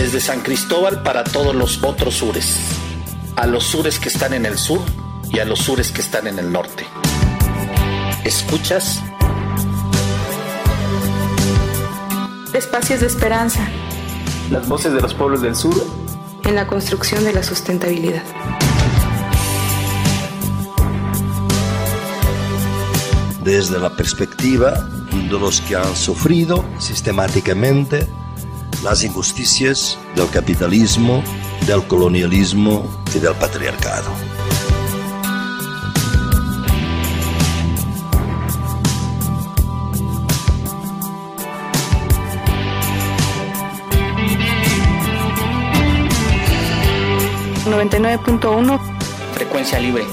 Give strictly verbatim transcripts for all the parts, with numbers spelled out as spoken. desde San Cristóbal para todos los otros sures, a los sures que están en el sur y a los sures que están en el norte. ¿Escuchas? Espacios de esperanza. Las voces de los pueblos del sur en la construcción de la sustentabilidad. Desde la perspectiva de los que han sufrido sistemáticamente las injusticias del capitalismo, del colonialismo y del patriarcado. noventa y nueve punto uno Frecuencia libre.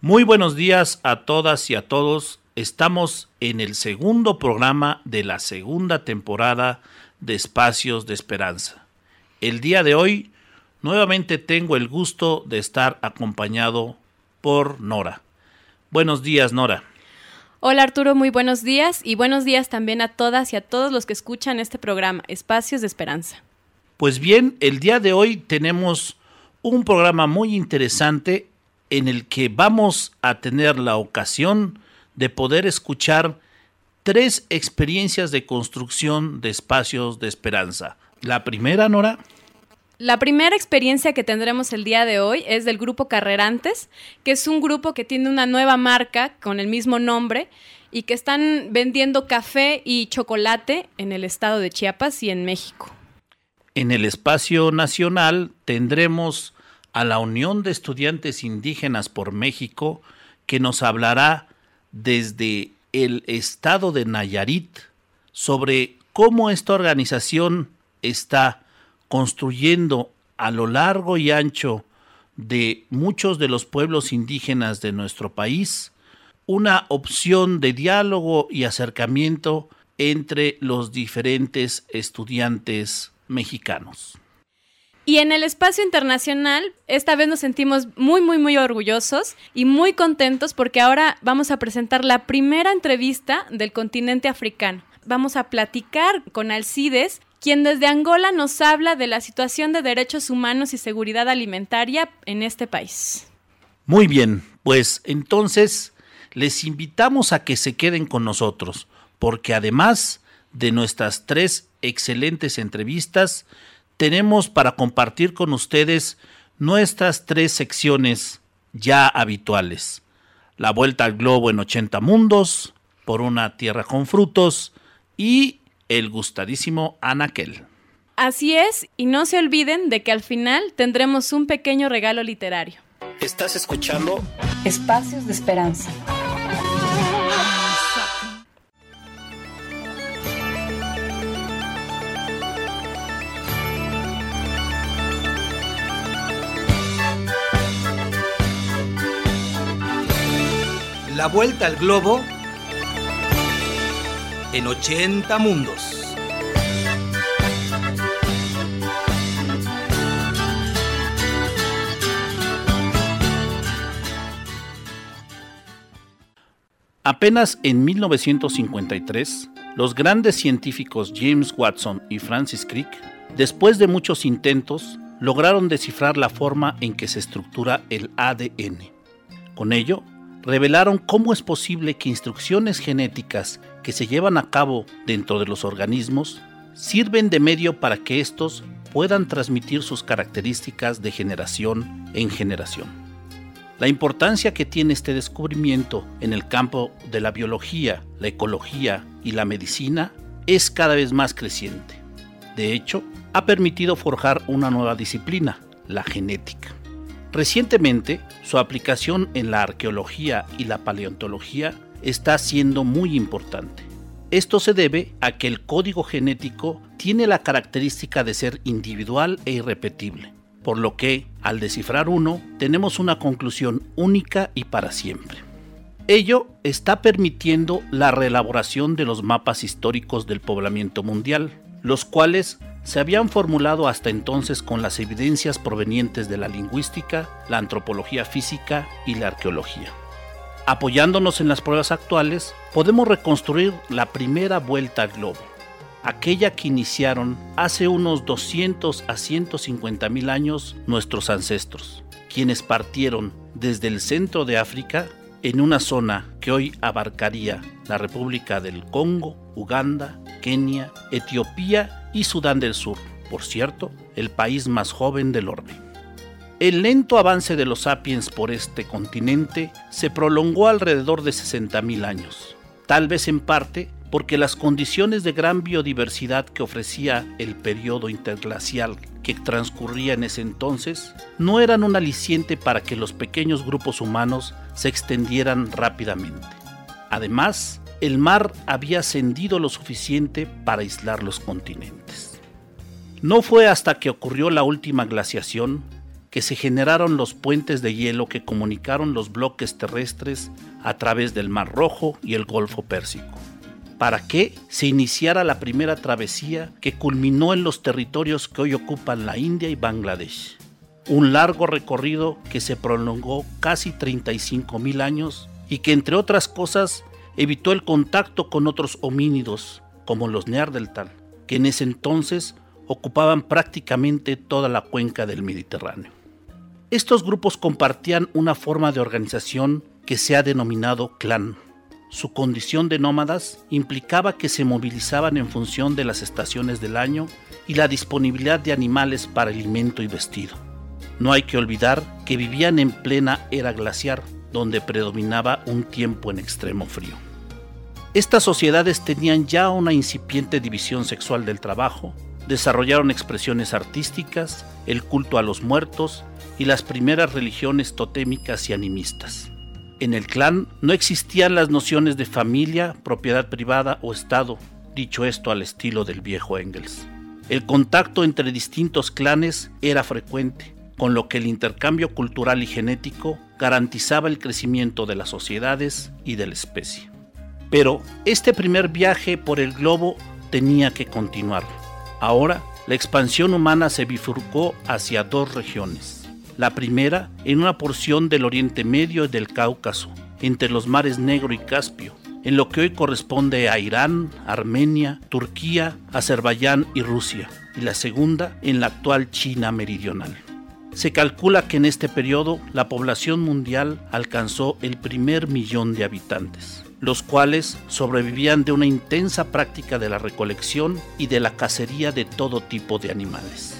Muy buenos días a todas y a todos. Estamos en el segundo programa de la segunda temporada de Espacios de Esperanza. El día de hoy, nuevamente tengo el gusto de estar acompañado por Nora. Buenos días, Nora. Hola, Arturo, muy buenos días y buenos días también a todas y a todos los que escuchan este programa, Espacios de Esperanza. Pues bien, el día de hoy tenemos un programa muy interesante en el que vamos a tener la ocasión de poder escuchar tres experiencias de construcción de espacios de esperanza. La primera, Nora. La primera experiencia que tendremos el día de hoy es del Grupo Carrerantes, que es un grupo que tiene una nueva marca con el mismo nombre y que están vendiendo café y chocolate en el estado de Chiapas y en México. En el espacio nacional tendremos a la Unión de Estudiantes Indígenas por México, que nos hablará desde el estado de Nayarit sobre cómo esta organización está construyendo a lo largo y ancho de muchos de los pueblos indígenas de nuestro país una opción de diálogo y acercamiento entre los diferentes estudiantes mexicanos. Y en el espacio internacional, esta vez nos sentimos muy, muy, muy orgullosos y muy contentos porque ahora vamos a presentar la primera entrevista del continente africano. Vamos a platicar con Alcides, quien desde Angola nos habla de la situación de derechos humanos y seguridad alimentaria en este país. Muy bien, pues entonces les invitamos a que se queden con nosotros, porque además de nuestras tres excelentes entrevistas, tenemos para compartir con ustedes nuestras tres secciones ya habituales. La vuelta al globo en ochenta mundos, por una tierra con frutos y el gustadísimo anaquel. Así es, y no se olviden de que al final tendremos un pequeño regalo literario. ¿Estás escuchando? Espacios de Esperanza. La vuelta al globo en ochenta mundos. Apenas en mil novecientos cincuenta y tres, los grandes científicos James Watson y Francis Crick, después de muchos intentos, lograron descifrar la forma en que se estructura el A D N. Con ello, revelaron cómo es posible que instrucciones genéticas que se llevan a cabo dentro de los organismos sirven de medio para que estos puedan transmitir sus características de generación en generación. La importancia que tiene este descubrimiento en el campo de la biología, la ecología y la medicina es cada vez más creciente. De hecho, ha permitido forjar una nueva disciplina, la genética. Recientemente, su aplicación en la arqueología y la paleontología está siendo muy importante. Esto se debe a que el código genético tiene la característica de ser individual e irrepetible, por lo que, al descifrar uno, tenemos una conclusión única y para siempre. Ello está permitiendo la reelaboración de los mapas históricos del poblamiento mundial, los cuales se habían formulado hasta entonces con las evidencias provenientes de la lingüística, la antropología física y la arqueología. Apoyándonos en las pruebas actuales, podemos reconstruir la primera vuelta al globo, aquella que iniciaron hace unos doscientos a ciento cincuenta mil años nuestros ancestros, quienes partieron desde el centro de África en una zona que hoy abarcaría la República del Congo, Uganda, Kenia, Etiopía y Sudán del Sur, por cierto, el país más joven del orbe. El lento avance de los sapiens por este continente se prolongó alrededor de sesenta mil años, tal vez en parte porque las condiciones de gran biodiversidad que ofrecía el periodo interglacial que transcurría en ese entonces no eran un aliciente para que los pequeños grupos humanos se extendieran rápidamente. Además, el mar había ascendido lo suficiente para aislar los continentes. No fue hasta que ocurrió la última glaciación que se generaron los puentes de hielo que comunicaron los bloques terrestres a través del Mar Rojo y el Golfo Pérsico, para que se iniciara la primera travesía que culminó en los territorios que hoy ocupan la India y Bangladesh. Un largo recorrido que se prolongó casi treinta y cinco mil años y que, entre otras cosas, evitó el contacto con otros homínidos, como los neandertal, que en ese entonces ocupaban prácticamente toda la cuenca del Mediterráneo. Estos grupos compartían una forma de organización que se ha denominado clan. Su condición de nómadas implicaba que se movilizaban en función de las estaciones del año y la disponibilidad de animales para alimento y vestido. No hay que olvidar que vivían en plena era glaciar, donde predominaba un tiempo en extremo frío. Estas sociedades tenían ya una incipiente división sexual del trabajo, desarrollaron expresiones artísticas, el culto a los muertos y las primeras religiones totémicas y animistas. En el clan no existían las nociones de familia, propiedad privada o Estado, dicho esto al estilo del viejo Engels. El contacto entre distintos clanes era frecuente, con lo que el intercambio cultural y genético garantizaba el crecimiento de las sociedades y de la especie. Pero este primer viaje por el globo tenía que continuar. Ahora, la expansión humana se bifurcó hacia dos regiones. La primera en una porción del Oriente Medio y del Cáucaso, entre los mares Negro y Caspio, en lo que hoy corresponde a Irán, Armenia, Turquía, Azerbaiyán y Rusia, y la segunda en la actual China meridional. Se calcula que en este periodo la población mundial alcanzó el primer millón de habitantes, los cuales sobrevivían de una intensa práctica de la recolección y de la cacería de todo tipo de animales.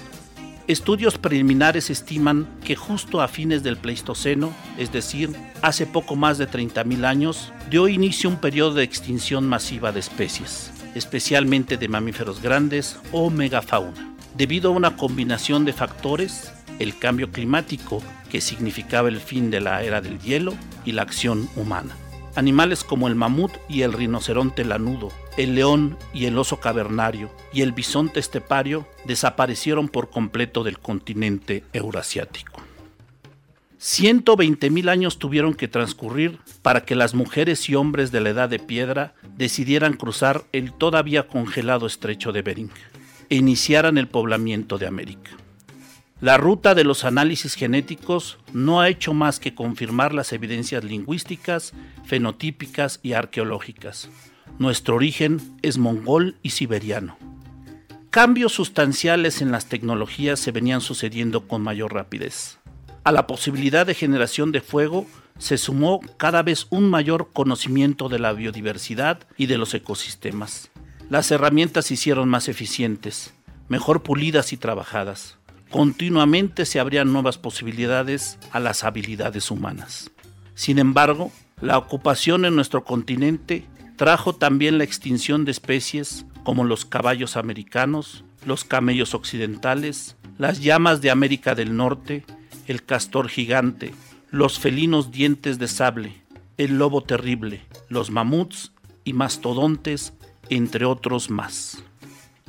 Estudios preliminares estiman que justo a fines del Pleistoceno, es decir, hace poco más de treinta mil años, dio inicio un periodo de extinción masiva de especies, especialmente de mamíferos grandes o megafauna, debido a una combinación de factores: el cambio climático, que significaba el fin de la era del hielo, y la acción humana. Animales como el mamut y el rinoceronte lanudo, el león y el oso cavernario y el bisonte estepario desaparecieron por completo del continente eurasiático. ciento veinte mil años tuvieron que transcurrir para que las mujeres y hombres de la edad de piedra decidieran cruzar el todavía congelado estrecho de Bering e iniciaran el poblamiento de América. La ruta de los análisis genéticos no ha hecho más que confirmar las evidencias lingüísticas, fenotípicas y arqueológicas. Nuestro origen es mongol y siberiano. Cambios sustanciales en las tecnologías se venían sucediendo con mayor rapidez. A la posibilidad de generación de fuego se sumó cada vez un mayor conocimiento de la biodiversidad y de los ecosistemas. Las herramientas se hicieron más eficientes, mejor pulidas y trabajadas. Continuamente se abrían nuevas posibilidades a las habilidades humanas. Sin embargo, la ocupación en nuestro continente trajo también la extinción de especies como los caballos americanos, los camellos occidentales, las llamas de América del Norte, el castor gigante, los felinos dientes de sable, el lobo terrible, los mamuts y mastodontes, entre otros más.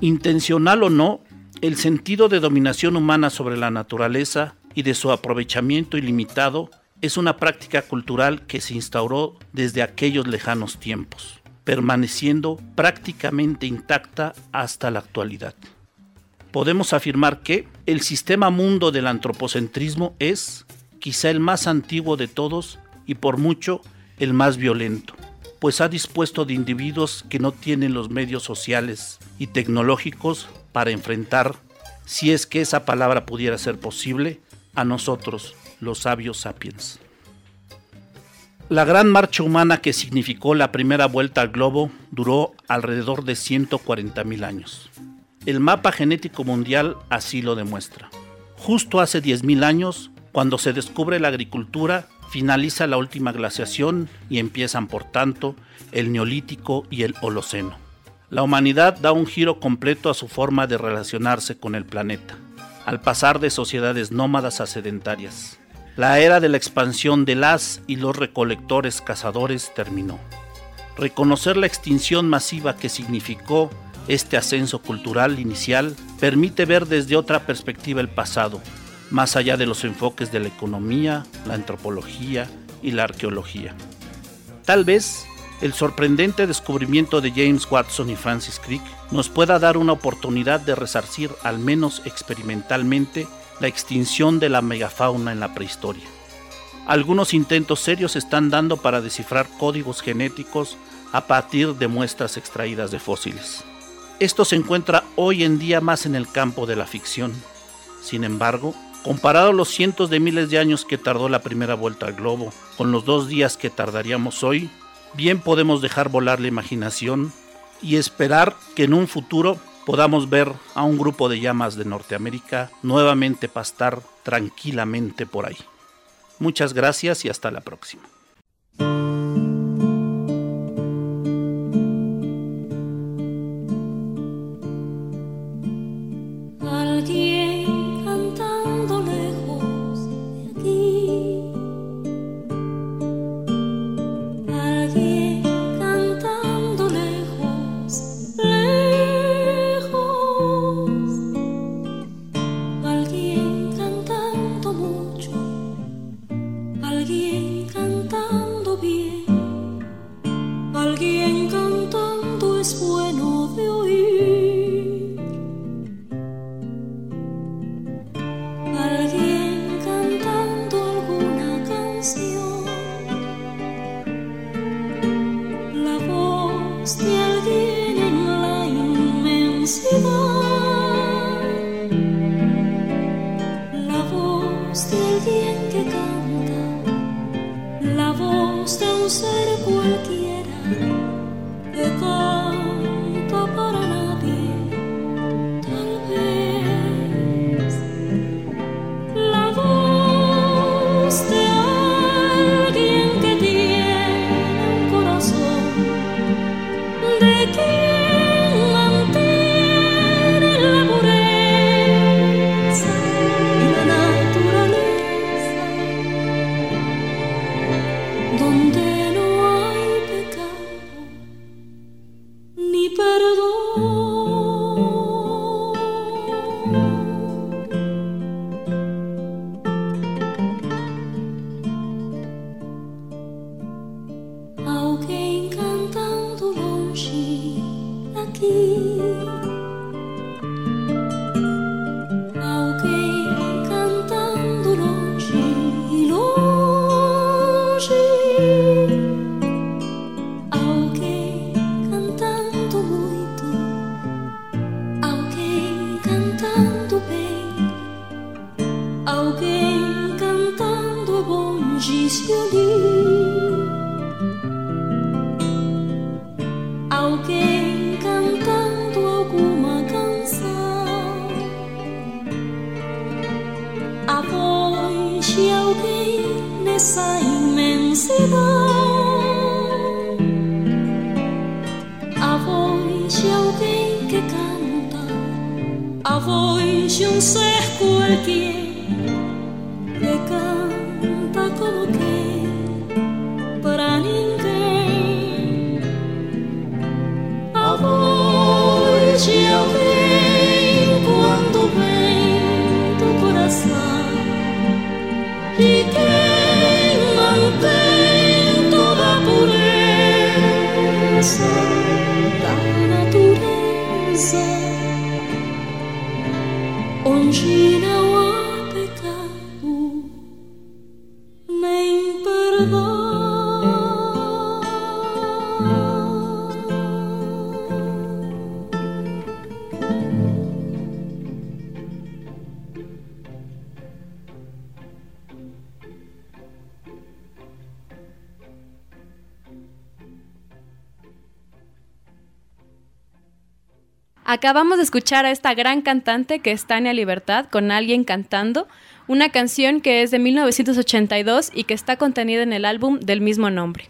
Intencional o no, el sentido de dominación humana sobre la naturaleza y de su aprovechamiento ilimitado es una práctica cultural que se instauró desde aquellos lejanos tiempos, permaneciendo prácticamente intacta hasta la actualidad. Podemos afirmar que el sistema mundo del antropocentrismo es quizá el más antiguo de todos y por mucho el más violento, pues ha dispuesto de individuos que no tienen los medios sociales y tecnológicos para enfrentar, si es que esa palabra pudiera ser posible, a nosotros, los sabios sapiens. La gran marcha humana que significó la primera vuelta al globo duró alrededor de ciento cuarenta mil años. El mapa genético mundial así lo demuestra. Justo hace diez mil años, cuando se descubre la agricultura, finaliza la última glaciación y empiezan, por tanto, el Neolítico y el Holoceno. La humanidad da un giro completo a su forma de relacionarse con el planeta, al pasar de sociedades nómadas a sedentarias. La era de la expansión de las y los recolectores cazadores terminó. Reconocer la extinción masiva que significó este ascenso cultural inicial permite ver desde otra perspectiva el pasado, más allá de los enfoques de la economía, la antropología y la arqueología. Tal vez el sorprendente descubrimiento de James Watson y Francis Crick nos pueda dar una oportunidad de resarcir, al menos experimentalmente, la extinción de la megafauna en la prehistoria. Algunos intentos serios se están dando para descifrar códigos genéticos a partir de muestras extraídas de fósiles. Esto se encuentra hoy en día más en el campo de la ficción. Sin embargo, comparado a los cientos de miles de años que tardó la primera vuelta al globo, con los dos días que tardaríamos hoy, bien podemos dejar volar la imaginación y esperar que en un futuro podamos ver a un grupo de llamas de Norteamérica nuevamente pastar tranquilamente por ahí. Muchas gracias y hasta la próxima. So Acabamos de escuchar a esta gran cantante que es Tania Libertad con Alguien Cantando, una canción que es de mil novecientos ochenta y dos y que está contenida en el álbum del mismo nombre.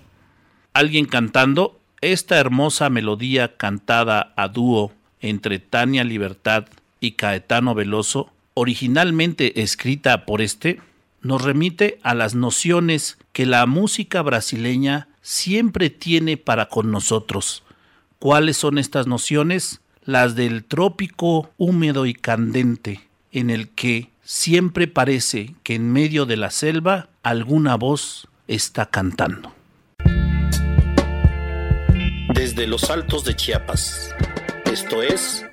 Alguien Cantando, esta hermosa melodía cantada a dúo entre Tania Libertad y Caetano Veloso, originalmente escrita por este, nos remite a las nociones que la música brasileña siempre tiene para con nosotros. ¿Cuáles son estas nociones? Las del trópico húmedo y candente, en el que siempre parece que en medio de la selva alguna voz está cantando. Desde los altos de Chiapas, esto es...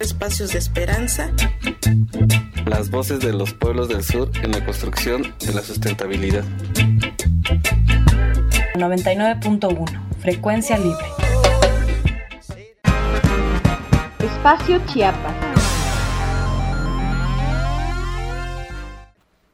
Espacios de esperanza. Las voces de los pueblos del sur en la construcción de la sustentabilidad. noventa y nueve punto uno, frecuencia libre. Espacio Chiapas.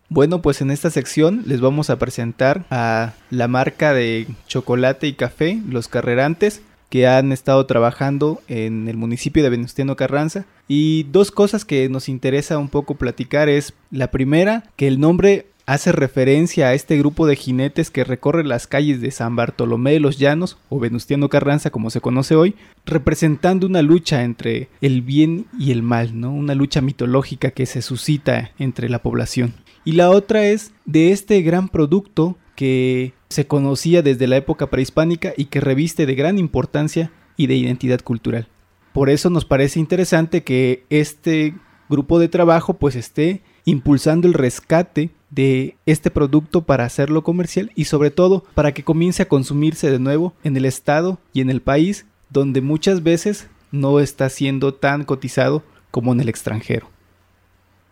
Bueno, pues en esta sección les vamos a presentar a la marca de chocolate y café, Los Carrerantes, que han estado trabajando en el municipio de Venustiano Carranza. Y dos cosas que nos interesa un poco platicar es, la primera, que el nombre hace referencia a este grupo de jinetes que recorre las calles de San Bartolomé de los Llanos, o Venustiano Carranza como se conoce hoy, representando una lucha entre el bien y el mal, ¿no? Una lucha mitológica que se suscita entre la población. Y la otra es de este gran producto que se conocía desde la época prehispánica y que reviste de gran importancia y de identidad cultural. Por eso nos parece interesante que este grupo de trabajo pues esté impulsando el rescate de este producto para hacerlo comercial y sobre todo para que comience a consumirse de nuevo en el estado y en el país, donde muchas veces no está siendo tan cotizado como en el extranjero.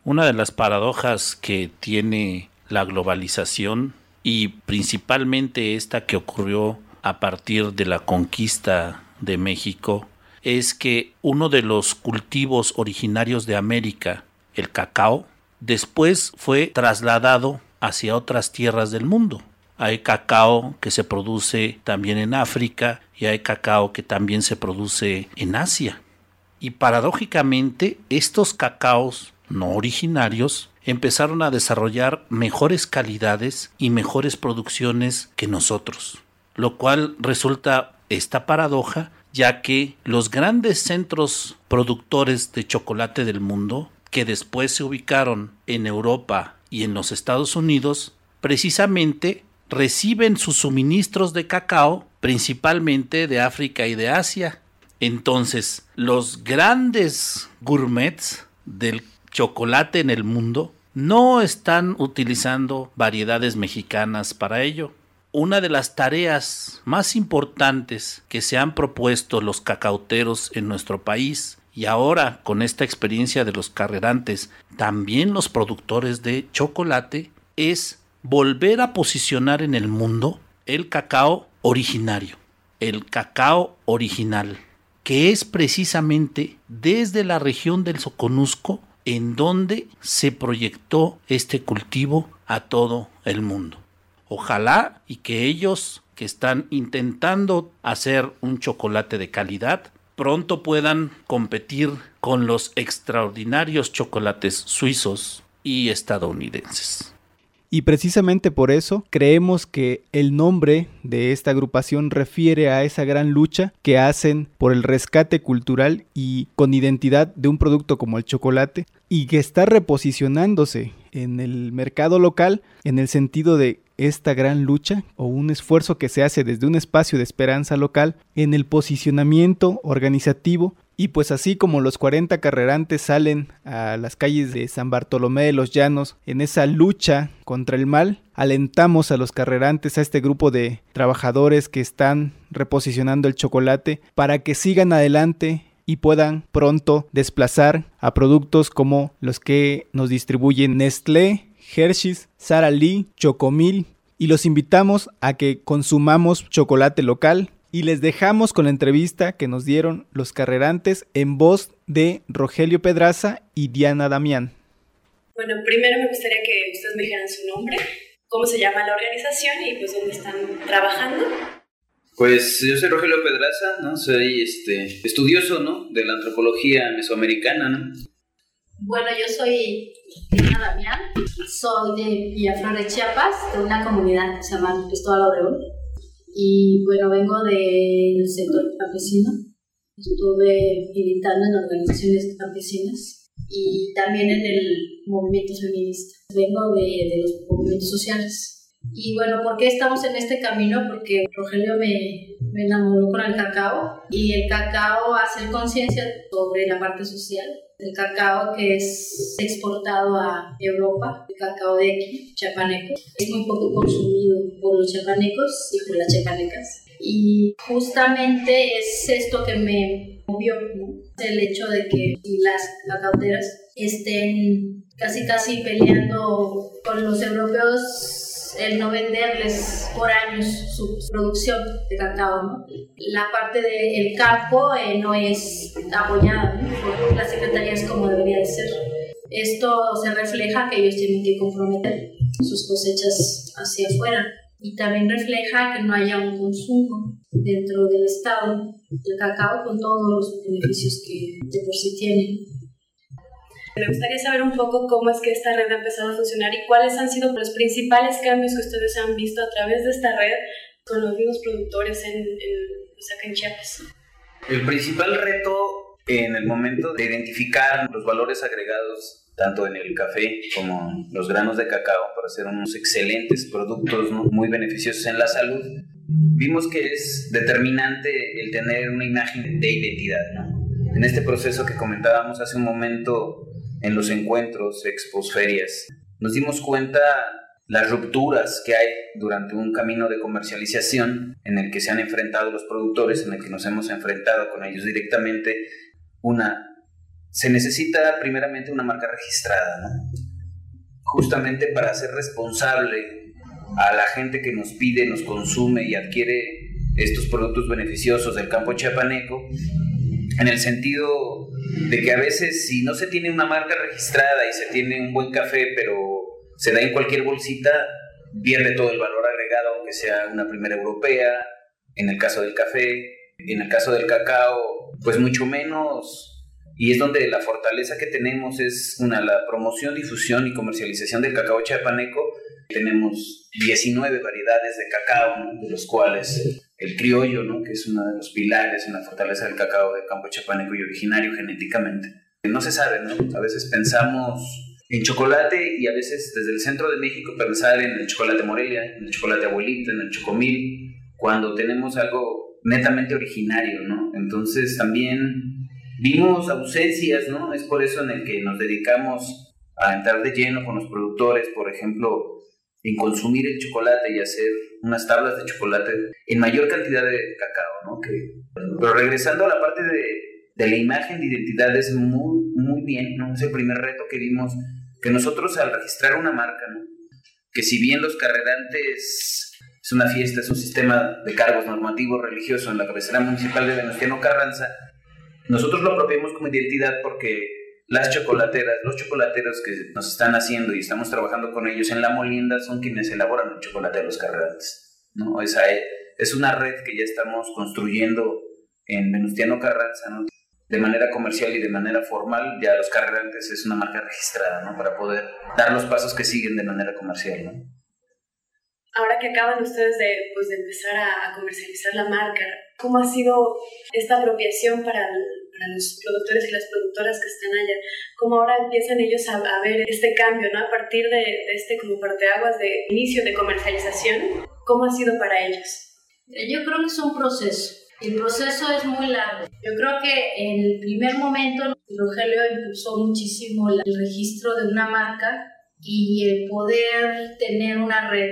Una de las paradojas que tiene la globalización, y principalmente esta que ocurrió a partir de la conquista de México, es que uno de los cultivos originarios de América, el cacao, después fue trasladado hacia otras tierras del mundo. Hay cacao que se produce también en África y hay cacao que también se produce en Asia. Y paradójicamente, estos cacaos no originarios empezaron a desarrollar mejores calidades y mejores producciones que nosotros. Lo cual resulta esta paradoja, ya que los grandes centros productores de chocolate del mundo, que después se ubicaron en Europa y en los Estados Unidos, precisamente reciben sus suministros de cacao principalmente de África y de Asia. Entonces, los grandes gourmets del chocolate en el mundo no están utilizando variedades mexicanas para ello. Una de las tareas más importantes que se han propuesto los cacauteros en nuestro país, y ahora, con esta experiencia de Los Carrerantes, también los productores de chocolate, es volver a posicionar en el mundo el cacao originario, el cacao original, que es precisamente desde la región del Soconusco en donde se proyectó este cultivo a todo el mundo. Ojalá y que ellos, que están intentando hacer un chocolate de calidad, pronto puedan competir con los extraordinarios chocolates suizos y estadounidenses. Y precisamente por eso creemos que el nombre de esta agrupación refiere a esa gran lucha que hacen por el rescate cultural y con identidad de un producto como el chocolate, y que está reposicionándose en el mercado local en el sentido de esta gran lucha o un esfuerzo que se hace desde un espacio de esperanza local en el posicionamiento organizativo Y pues así como los cuarenta carrerantes salen a las calles de San Bartolomé de los Llanos en esa lucha contra el mal, alentamos a los carrerantes, a este grupo de trabajadores que están reposicionando el chocolate, para que sigan adelante y puedan pronto desplazar a productos como los que nos distribuyen Nestlé, Hershey's, Sara Lee, Chocomil, y los invitamos a que consumamos chocolate local. Y les dejamos con la entrevista que nos dieron los carrerantes en voz de Rogelio Pedraza y Diana Damián. Bueno, primero me gustaría que ustedes me dijeran su nombre, cómo se llama la organización y pues dónde están trabajando. Pues yo soy Rogelio Pedraza, ¿no? Soy este, estudioso, ¿no? De la antropología mesoamericana, ¿no? Bueno, yo soy Diana Damián, soy de Villaflor, Chiapas, de una comunidad que se llama Cristóbal Obregón. Y bueno, vengo del sector campesino, estuve militando en organizaciones campesinas y también en el movimiento feminista. Vengo de, de los movimientos sociales. Y bueno, ¿por qué estamos en este camino? Porque Rogelio me, me enamoró con el cacao, y el cacao hace conciencia sobre la parte social. El cacao que es exportado a Europa, el cacao de aquí, chiapaneco, es muy poco consumido por los chiapanecos y por las chiapanecas. Y justamente es esto que me movió, ¿no? El hecho de que las cacauteras estén casi casi peleando con los europeos el no venderles por años su producción de cacao, ¿no? La parte del campo eh, no es apoyada, ¿no? Por las secretarías como debería de ser. Esto se refleja que ellos tienen que comprometer sus cosechas hacia afuera, y también refleja que no haya un consumo dentro del estado del cacao con todos los beneficios que de por sí tiene. Me gustaría saber un poco cómo es que esta red ha empezado a funcionar y cuáles han sido los principales cambios que ustedes han visto a través de esta red con los mismos productores en, en, o sea, en Chiapas. El principal reto en el momento de identificar los valores agregados tanto en el café como en los granos de cacao para hacer unos excelentes productos, ¿no? Muy beneficiosos en la salud, vimos que es determinante el tener una imagen de identidad, ¿no? En este proceso que comentábamos hace un momento, en los encuentros, expos, ferias, nos dimos cuenta las rupturas que hay durante un camino de comercialización en el que se han enfrentado los productores, en el que nos hemos enfrentado con ellos directamente. Una, se necesita primeramente una marca registrada, ¿no? Justamente para ser responsable a la gente que nos pide, nos consume y adquiere estos productos beneficiosos del campo chiapaneco, en el sentido de que a veces si no se tiene una marca registrada y se tiene un buen café, pero se da en cualquier bolsita, pierde todo el valor agregado, aunque sea una primera europea, en el caso del café, en el caso del cacao, pues mucho menos. Y es donde la fortaleza que tenemos es una, la promoción, difusión y comercialización del cacao chiapaneco. Tenemos diecinueve variedades de cacao, ¿no? De los cuales el criollo, ¿no? Que es uno de los pilares en la fortaleza del cacao del campo chiapaneco y originario genéticamente. No se sabe, ¿no? A veces pensamos en chocolate y a veces desde el centro de México pensar en el chocolate Morelia, en el chocolate Abuelita, en el Chocomil, cuando tenemos algo netamente originario, ¿no? Entonces también vimos ausencias, ¿no? Es por eso en el que nos dedicamos a entrar de lleno con los productores, por ejemplo, en consumir el chocolate y hacer unas tablas de chocolate en mayor cantidad de cacao, ¿no? Que, pero regresando a la parte de, de la imagen de identidad, es muy, muy bien, ¿no? Es el primer reto que vimos, que nosotros al registrar una marca, ¿no? Que si bien los carrerantes es una fiesta, es un sistema de cargos normativos religiosos en la cabecera municipal de Venustiano Carranza, nosotros lo apropiamos como identidad porque las chocolateras, los chocolateros que nos están haciendo y estamos trabajando con ellos en la molienda son quienes elaboran el chocolate de los carrerantes, ¿no? Esa es una red que ya estamos construyendo en Venustiano Carranza, ¿no? De manera comercial y de manera formal, ya los carrerantes es una marca registrada, ¿no? Para poder dar los pasos que siguen de manera comercial, ¿no? Ahora que acaban ustedes de, pues, de empezar a comercializar la marca, ¿cómo ha sido esta apropiación para el, para los productores y las productoras que están allá? ¿Cómo ahora empiezan ellos a, a ver este cambio, ¿no? A partir de, de este como parteaguas de inicio de comercialización, ¿cómo ha sido para ellos? Yo creo que es un proceso. El proceso es muy largo. Yo creo que en el primer momento Rogelio impulsó muchísimo el registro de una marca y el poder tener una red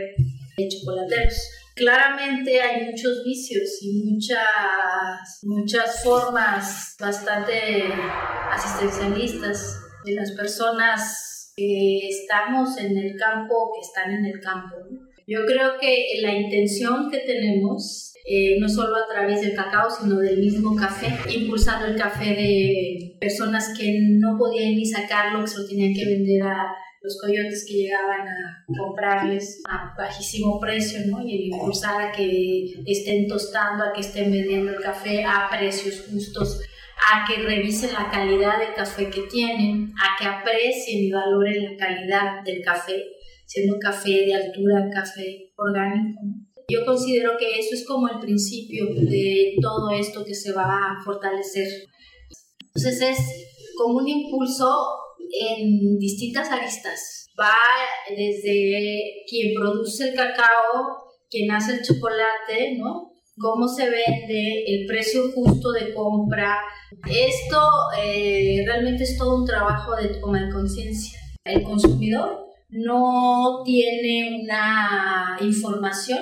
de chocolateros. Claramente hay muchos vicios y muchas, muchas formas bastante asistencialistas de las personas que estamos en el campo o que están en el campo. Yo creo que la intención que tenemos, eh, no solo a través del cacao, sino del mismo café, impulsando el café de personas que no podían ni sacarlo, que se lo tenían que vender a los coyotes que llegaban a comprarles a bajísimo precio, ¿no? Y impulsar a que estén tostando, a que estén vendiendo el café a precios justos, a que revisen la calidad del café que tienen, a que aprecien y valoren la calidad del café, siendo café de altura, café orgánico. Yo considero que eso es como el principio de todo esto que se va a fortalecer. Entonces es como un impulso en distintas aristas. Va desde quien produce el cacao, quien hace el chocolate, ¿no? Cómo se vende, el precio justo de compra. Esto eh, realmente es todo un trabajo de toma de conciencia. El consumidor no tiene una información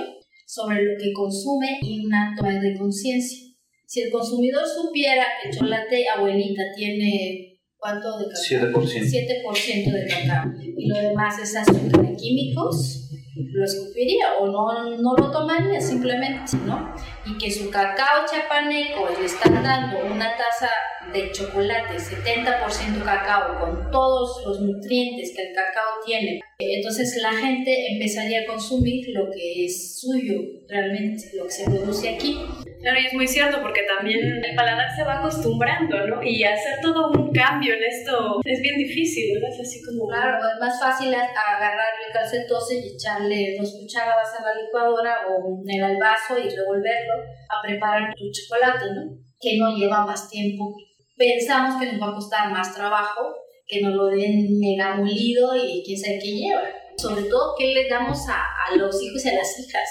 sobre lo que consume y una toma de conciencia. Si el consumidor supiera que el chocolate abuelita tiene... ¿Cuánto de cacao? siete por ciento. siete por ciento de cacao. Y lo demás es azúcar de químicos, lo escupiría o no, no lo tomaría simplemente, ¿no? Y que su cacao chiapaneco le están dando una taza de chocolate, setenta por ciento cacao, con todos los nutrientes que el cacao tiene. Entonces la gente empezaría a consumir lo que es suyo realmente, lo que se produce aquí. Claro, y es muy cierto porque también el paladar se va acostumbrando, ¿no? Y hacer todo un cambio en esto es bien difícil, ¿no? Es así como... Claro, es más fácil agarrar el calcetose y echarle dos cucharadas a la licuadora o en el vaso y revolverlo a preparar tu chocolate, ¿no? Que no lleva más tiempo. Pensamos que nos va a costar más trabajo, que nos lo den mega molido y quién sabe qué lleva. Sobre todo, ¿qué les damos a, a los hijos y a las hijas?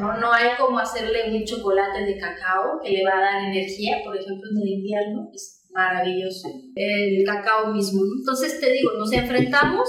No, no hay como hacerle un chocolate de cacao que le va a dar energía, por ejemplo, en el invierno, es maravilloso, el cacao mismo. Entonces, te digo, nos enfrentamos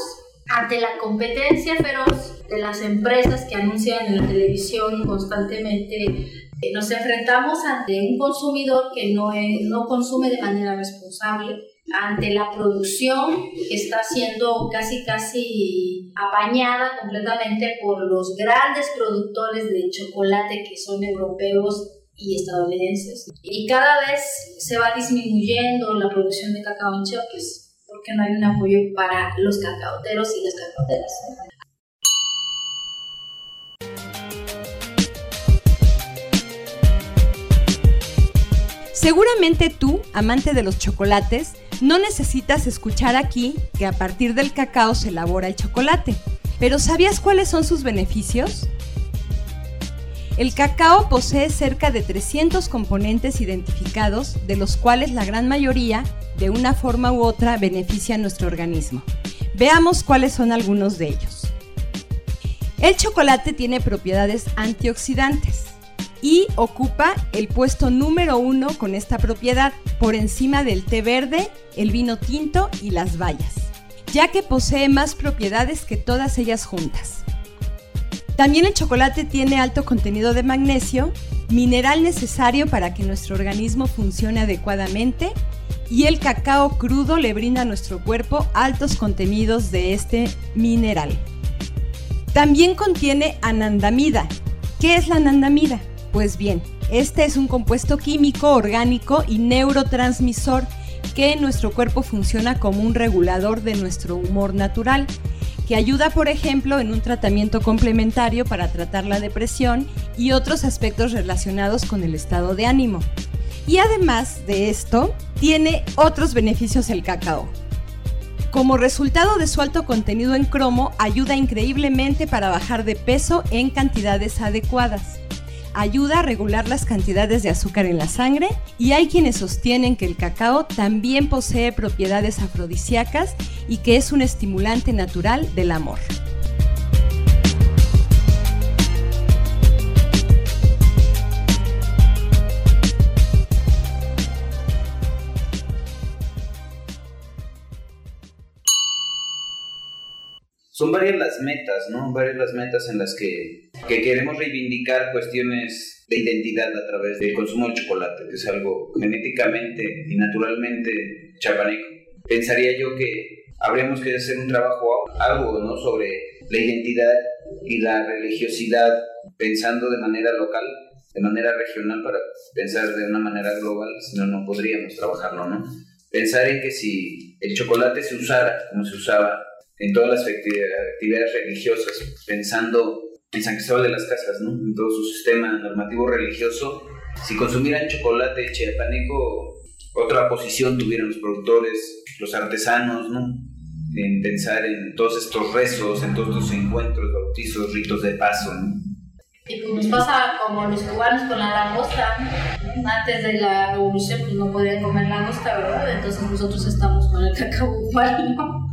ante la competencia feroz de las empresas que anuncian en la televisión constantemente. Nos enfrentamos ante un consumidor que no, es, no consume de manera responsable, ante la producción que está siendo casi casi apañada completamente por los grandes productores de chocolate que son europeos y estadounidenses. Y cada vez se va disminuyendo la producción de cacao en Chiapas porque no hay un apoyo para los cacaoteros y las cacaoteras. Seguramente tú, amante de los chocolates, no necesitas escuchar aquí que a partir del cacao se elabora el chocolate. ¿Pero sabías cuáles son sus beneficios? El cacao posee cerca de trescientos componentes identificados, de los cuales la gran mayoría, de una forma u otra, beneficia a nuestro organismo. Veamos cuáles son algunos de ellos. El chocolate tiene propiedades antioxidantes y ocupa el puesto número uno con esta propiedad, por encima del té verde, el vino tinto y las bayas, ya que posee más propiedades que todas ellas juntas. También el chocolate tiene alto contenido de magnesio, mineral necesario para que nuestro organismo funcione adecuadamente, y el cacao crudo le brinda a nuestro cuerpo altos contenidos de este mineral. También contiene anandamida. ¿Qué es la anandamida? Pues bien, este es un compuesto químico, orgánico y neurotransmisor que en nuestro cuerpo funciona como un regulador de nuestro humor natural, que ayuda, por ejemplo, en un tratamiento complementario para tratar la depresión y otros aspectos relacionados con el estado de ánimo. Y además de esto, tiene otros beneficios el cacao. Como resultado de su alto contenido en cromo, ayuda increíblemente para bajar de peso en cantidades adecuadas. Ayuda a regular las cantidades de azúcar en la sangre, y hay quienes sostienen que el cacao también posee propiedades afrodisíacas y que es un estimulante natural del amor. son varias las metas, ¿no? Varias las metas en las que, que queremos reivindicar cuestiones de identidad a través del consumo de chocolate, que es algo genéticamente y naturalmente chapaneco. Pensaría yo que habríamos que hacer un trabajo, algo, ¿no?, sobre la identidad y la religiosidad, pensando de manera local, de manera regional, para pensar de una manera global, si no, no podríamos trabajarlo, ¿no? Pensar en que si el chocolate se usara como se usaba en todas las actividades religiosas, pensando en San Cristóbal de las Casas, ¿no?, en todo su sistema normativo religioso, si consumieran chocolate chiapaneco, otra posición tuvieran los productores, los artesanos, ¿no?, en pensar en todos estos rezos, en todos estos encuentros, bautizos, ritos de paso, ¿no? Y pues nos pasa como los cubanos con la langosta. Antes de la revolución pues no podían comer langosta, ¿verdad? Entonces nosotros estamos con el cacao igual, ¿no?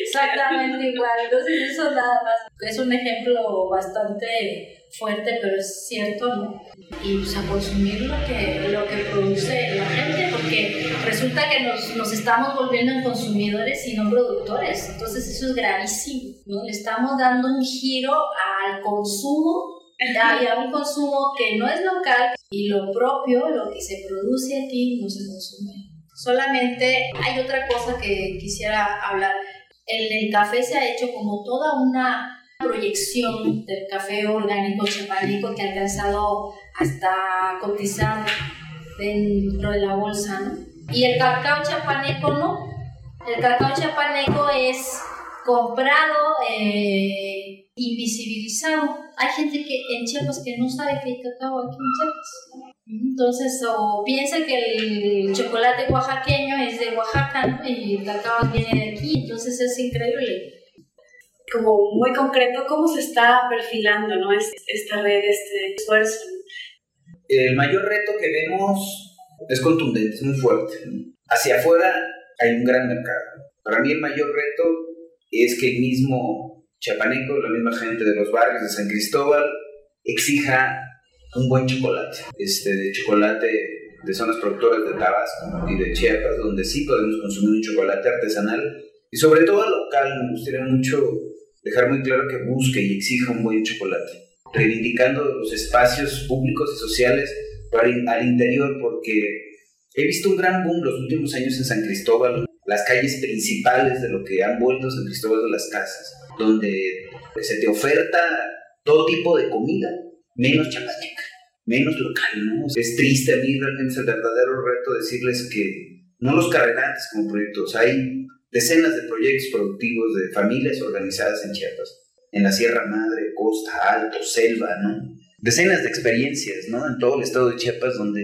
Exactamente igual. Entonces eso nada más es un ejemplo bastante fuerte, pero es cierto, ¿no? Y pues a consumir lo que, lo que produce la gente, porque resulta que nos, nos estamos volviendo consumidores y no productores. Entonces eso es gravísimo, ¿no? Le estamos dando un giro al consumo, y a un consumo que no es local, y lo propio, lo que se produce aquí, no se consume. Solamente hay otra cosa que quisiera hablar. El, el café se ha hecho como toda una proyección del café orgánico chiapaneco que ha alcanzado hasta cotizar dentro de la bolsa, ¿no? Y el cacao chiapaneco no. El cacao chiapaneco es comprado, eh, invisibilizado. Hay gente que en Chiapas que no sabe que hay cacao aquí en Chiapas. Entonces, o piensa que el chocolate oaxaqueño es de Oaxaca, ¿no?, y el cacao viene de aquí. Entonces es increíble. Como muy concreto, ¿cómo se está perfilando, ¿no?, es, esta red, este esfuerzo? El mayor reto que vemos es contundente, es muy fuerte. Hacia afuera hay un gran mercado. Para mí el mayor reto es que el mismo chiapaneco, la misma gente de los barrios de San Cristóbal, exija un buen chocolate, este de chocolate de zonas productoras de Tabasco y de Chiapas, donde sí podemos consumir un chocolate artesanal. Y sobre todo local, me gustaría mucho dejar muy claro que busque y exija un buen chocolate, reivindicando los espacios públicos y sociales para in- al interior, porque he visto un gran boom los últimos años en San Cristóbal, las calles principales de lo que han vuelto San Cristóbal de las Casas, donde se te oferta todo tipo de comida, menos chiapaneca, menos local, ¿no? Es triste, a mí realmente es el verdadero reto decirles que no los Carrerantes como proyectos, hay decenas de proyectos productivos de familias organizadas en Chiapas, en la Sierra Madre, Costa, Alto, Selva, ¿no? Decenas de experiencias, ¿no?, en todo el estado de Chiapas, donde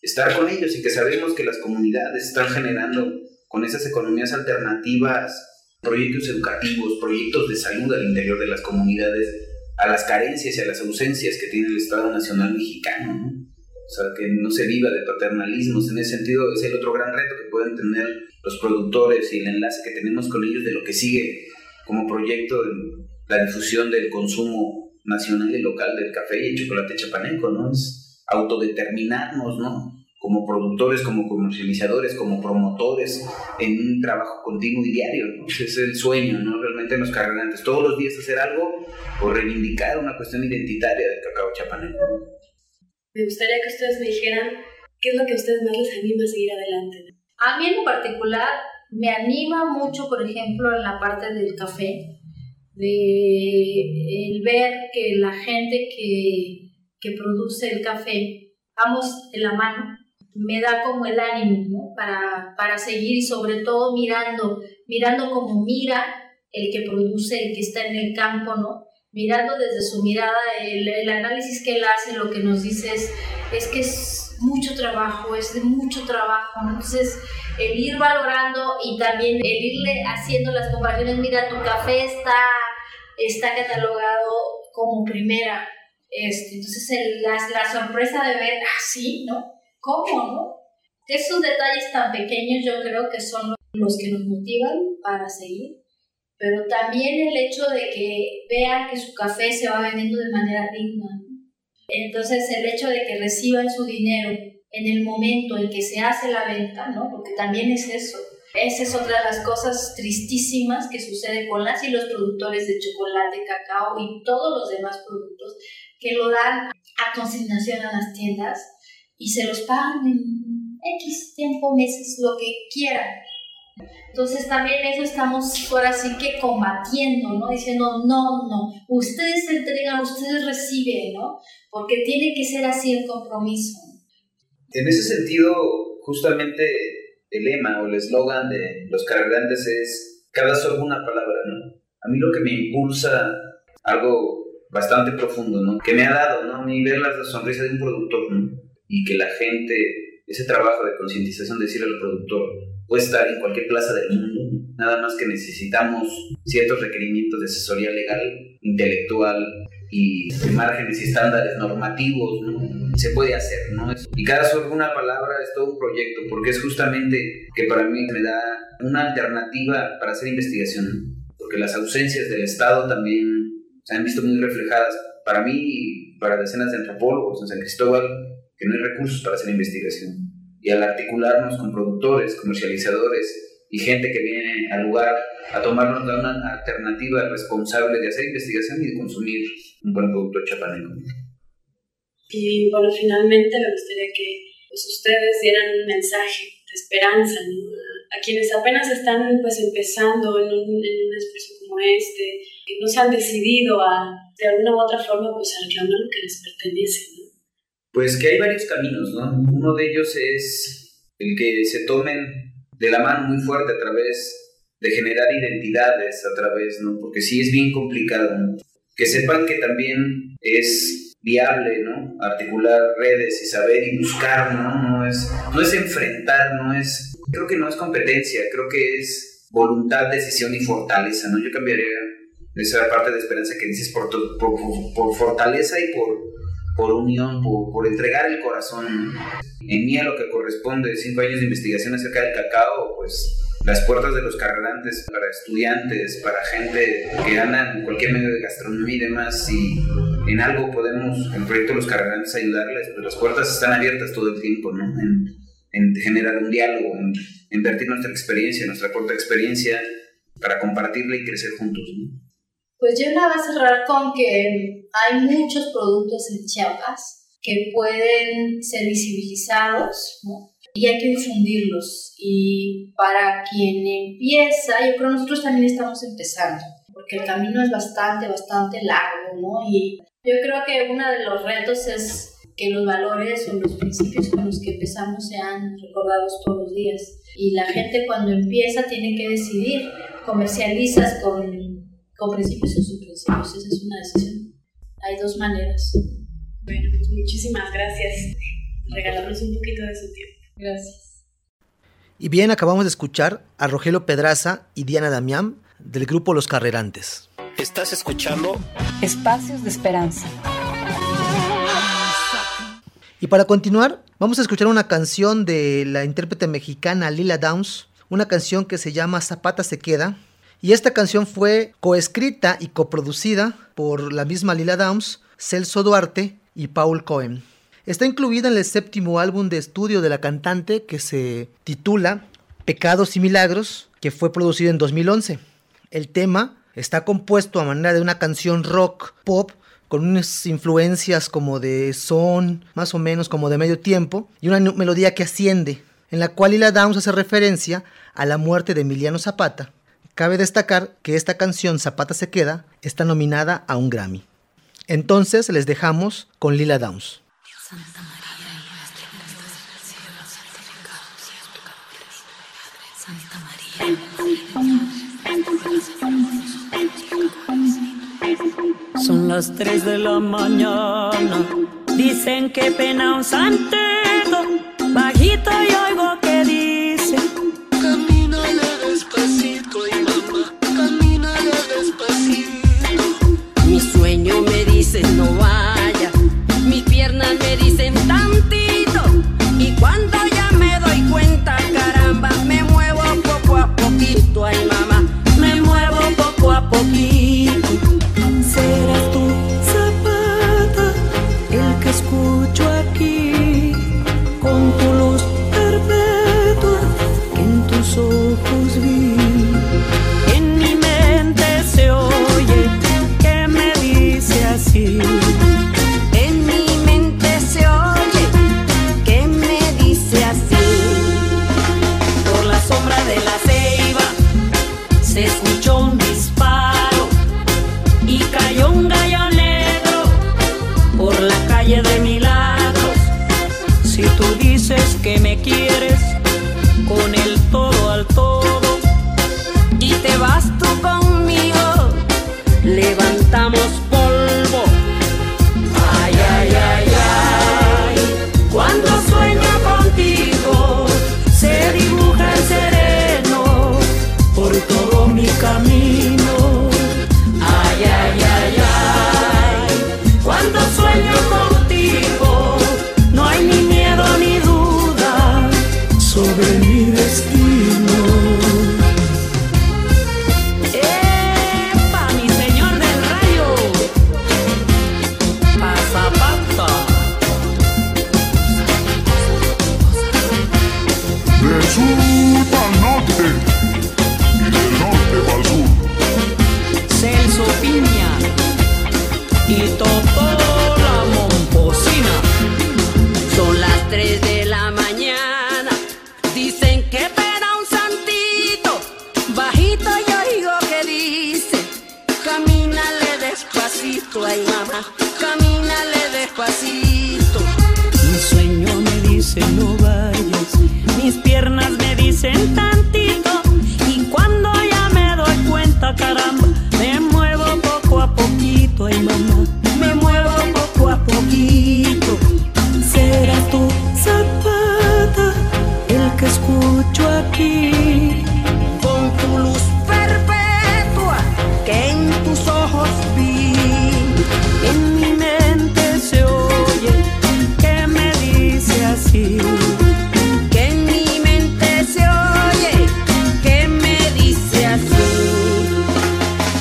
estar con ellos y que sabemos que las comunidades están generando con esas economías alternativas proyectos educativos, proyectos de salud al interior de las comunidades, a las carencias y a las ausencias que tiene el Estado Nacional Mexicano, ¿no? O sea, que no se viva de paternalismos. En ese sentido es el otro gran reto que pueden tener los productores y el enlace que tenemos con ellos de lo que sigue como proyecto de la difusión del consumo nacional y local del café y el chocolate chiapaneco, ¿no? Es autodeterminarnos, ¿no?, como productores, como comercializadores, como promotores, en un trabajo continuo y diario, ¿no? Ese es el sueño, ¿no?, realmente en los Carrerantes, todos los días hacer algo o reivindicar una cuestión identitaria del cacao chiapaneco, ¿no? Me gustaría que ustedes me dijeran qué es lo que a ustedes más les anima a seguir adelante. A mí en particular me anima mucho, por ejemplo, en la parte del café, de el ver que la gente que, que produce el café, vamos de la mano, me da como el ánimo, ¿no?, para, para seguir, y sobre todo mirando, mirando como mira el que produce, el que está en el campo, ¿no?, mirando desde su mirada, el, el análisis que él hace, lo que nos dice es, es que es mucho trabajo, es de mucho trabajo, ¿no? Entonces el ir valorando y también el irle haciendo las comparaciones, mira, tu café está, está catalogado como primera, este, entonces el, la, la sorpresa de ver así, ¿no?, ¿cómo, no? Esos detalles tan pequeños yo creo que son los que nos motivan para seguir. Pero también el hecho de que vean que su café se va vendiendo de manera digna. Entonces el hecho de que reciban su dinero en el momento en que se hace la venta, ¿no?, porque también es eso, Esa es otra de las cosas tristísimas que sucede con las y los productores de chocolate, cacao y todos los demás productos, que lo dan a consignación a las tiendas y se los pagan en X tiempo, meses, lo que quieran. Entonces también eso estamos ahora sí que combatiendo, ¿no? Diciendo, no, no, ustedes entregan, ustedes reciben, ¿no? Porque tiene que ser así el compromiso. En ese sentido, justamente el lema o el eslogan de los Carrerantes es cada sorbo una palabra, ¿no? A mí lo que me impulsa algo bastante profundo, ¿no? Que me ha dado, ¿no? A mí ver la sonrisa de un productor, ¿no? Y que la gente, ese trabajo de concientización, de decirle al productor, puede estar en cualquier plaza del mundo, nada más que necesitamos ciertos requerimientos de asesoría legal, intelectual y márgenes y estándares normativos, ¿no? Se puede hacer, ¿no? Y cada sorbo una palabra es todo un proyecto, porque es justamente que para mí me da una alternativa para hacer investigación, porque las ausencias del Estado también se han visto muy reflejadas para mí y para decenas de antropólogos en San Cristóbal, que no hay recursos para hacer investigación. Y al articularnos con productores, comercializadores y gente que viene al lugar a tomarnos una alternativa responsable de hacer investigación y de consumir un buen producto chapaneco. Y bueno, finalmente me gustaría que pues, ustedes dieran un mensaje de esperanza, ¿no? A quienes apenas están pues, empezando en un, en un espacio como este, que no se han decidido a, de alguna u otra forma, pues, a reclamar lo que les pertenece, ¿no? Pues que hay varios caminos, ¿no? Uno de ellos es el que se tomen de la mano muy fuerte a través de generar identidades, a través, ¿no? Porque sí es bien complicado, ¿no? Que sepan que también es viable, ¿no? Articular redes y saber y buscar, ¿no? No es, no es enfrentar, no es... Creo que no es competencia, creo que es voluntad, decisión y fortaleza, ¿no? Yo cambiaría esa parte de esperanza que dices por, por, por, por fortaleza y por... por unión, por, por entregar el corazón. En mí a lo que corresponde cinco años de investigación acerca del cacao, pues las puertas de los Carrerantes para estudiantes, para gente que anda en cualquier medio de gastronomía y demás, si en algo podemos, el proyecto de los Carrerantes, ayudarles, pues las puertas están abiertas todo el tiempo, ¿no? En, en generar un diálogo, en, en invertir nuestra experiencia, nuestra corta experiencia, para compartirla y crecer juntos, ¿no? Pues yo la voy a cerrar con que hay muchos productos en Chiapas que pueden ser visibilizados, ¿no? Y hay que difundirlos. Y para quien empieza, yo creo que nosotros también estamos empezando, porque el camino es bastante, bastante largo, ¿no? Y yo creo que uno de los retos es que los valores o los principios con los que empezamos sean recordados todos los días. Y la gente cuando empieza tiene que decidir, comercializas con... con principios o subprincipios, esa es una decisión. Hay dos maneras. Bueno, pues muchísimas gracias. Regalarnos un poquito de su tiempo. Gracias. Y bien, acabamos de escuchar a Rogelio Pedraza y Diana Damián del grupo Los Carrerantes. ¿Estás escuchando? Espacios de Esperanza. Y para continuar, vamos a escuchar una canción de la intérprete mexicana Lila Downs, una canción que se llama Zapata se queda. Y esta canción fue coescrita y coproducida por la misma Lila Downs, Celso Duarte y Paul Cohen. Está incluida en el séptimo álbum de estudio de la cantante que se titula Pecados y Milagros, que fue producido en dos mil once. El tema está compuesto a manera de una canción rock pop con unas influencias como de son, más o menos como de medio tiempo, y una melodía que asciende, en la cual Lila Downs hace referencia a la muerte de Emiliano Zapata. Cabe destacar que esta canción, Zapata se queda, está nominada a un Grammy. Entonces les dejamos con Lila Downs. Santa María, Madre del Cielo, santificado sea tu nombre. Santa María. Son las tres de la mañana. Dicen que pena un santeto. Bajito y oigo que dice: camínale despacito. Mi sueño me dice no vaya, mis piernas me dicen tantito, y cuando ya me doy cuenta, caramba, me muevo poco a poquito, ay mamá, me muevo poco a poquito. Serás tú, Zapata, el que escucho aquí, con tu luz perfecta. dices que me quieres con el todo al todo y te vas tú conmigo, levantamos polvo. Ay, ay, ay, ay, cuando sueño contigo se dibuja el sereno por todo mi camino. Ay, ay, ay, ay, cuando sueño contigo sobre mi destino. ¡Epa, mi señor del rayo! ¡Pasapata! Del sur al norte y del norte al sur. Celso Piña y Totó la Momposina. Son las tres de la mañana. Ay, mamá, camínale despacito. Mi sueño me dice no vayas, mis piernas me dicen tantito, y cuando ya me doy cuenta, caramba, me muevo poco a poquito. Ay, mamá, me muevo poco a poquito. Será tu Zapata el que escucho aquí, con tu luz perpetua que en tus ojos vi. En mi mente se oye que me dice así, que en mi mente se oye que me dice así.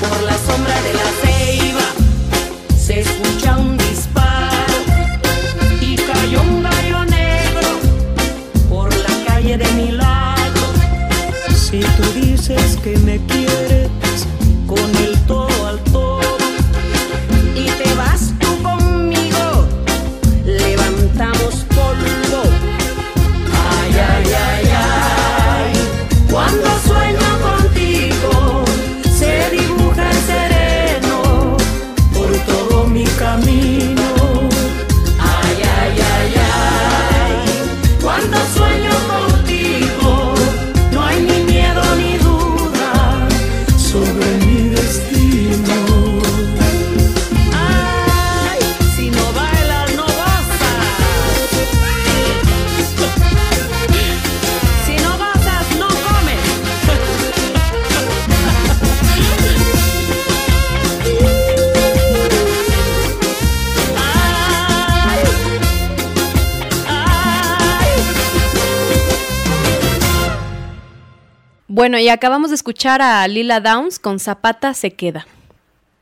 Por la sombra de la ceiba se escucha un disparo y cayó un gallo negro por la calle de Milagro. Si tú dices que me quieres con el todo al todo, Bueno, y acabamos de escuchar a Lila Downs con Zapata se queda.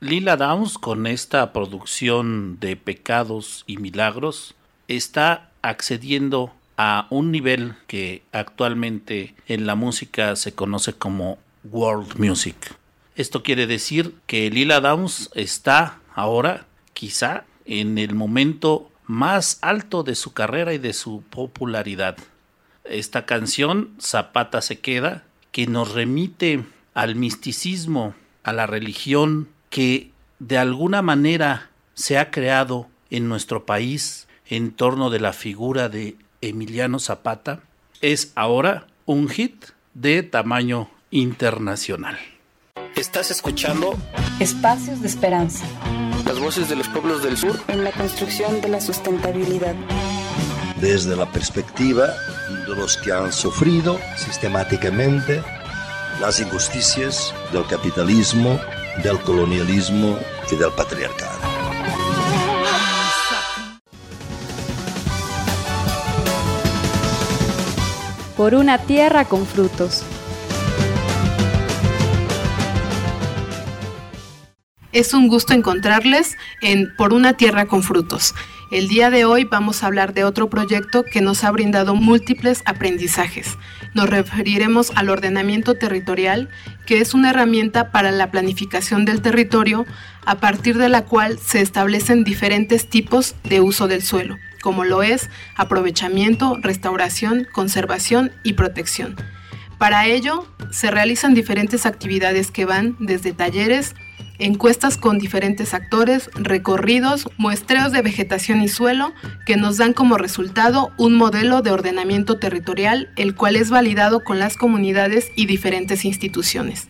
Lila Downs, con esta producción de Pecados y Milagros, está accediendo a un nivel que actualmente en la música se conoce como world music. Esto quiere decir que Lila Downs está ahora quizá en el momento más alto de su carrera y de su popularidad. Esta canción, Zapata se queda, que nos remite al misticismo, a la religión que de alguna manera se ha creado en nuestro país en torno de la figura de Emiliano Zapata, es ahora un hit de tamaño internacional. ¿Estás escuchando? Espacios de esperanza. Las voces de los pueblos del sur en la construcción de la sustentabilidad. Desde la perspectiva de los que han sufrido sistemáticamente las injusticias del capitalismo, del colonialismo y del patriarcado. Por una tierra con frutos. Es un gusto encontrarles en Por una tierra con frutos. El día de hoy vamos a hablar de otro proyecto que nos ha brindado múltiples aprendizajes. Nos referiremos al ordenamiento territorial, que es una herramienta para la planificación del territorio, a partir de la cual se establecen diferentes tipos de uso del suelo, como lo es aprovechamiento, restauración, conservación y protección. Para ello, se realizan diferentes actividades que van desde talleres, encuestas con diferentes actores, recorridos, muestreos de vegetación y suelo que nos dan como resultado un modelo de ordenamiento territorial, el cual es validado con las comunidades y diferentes instituciones.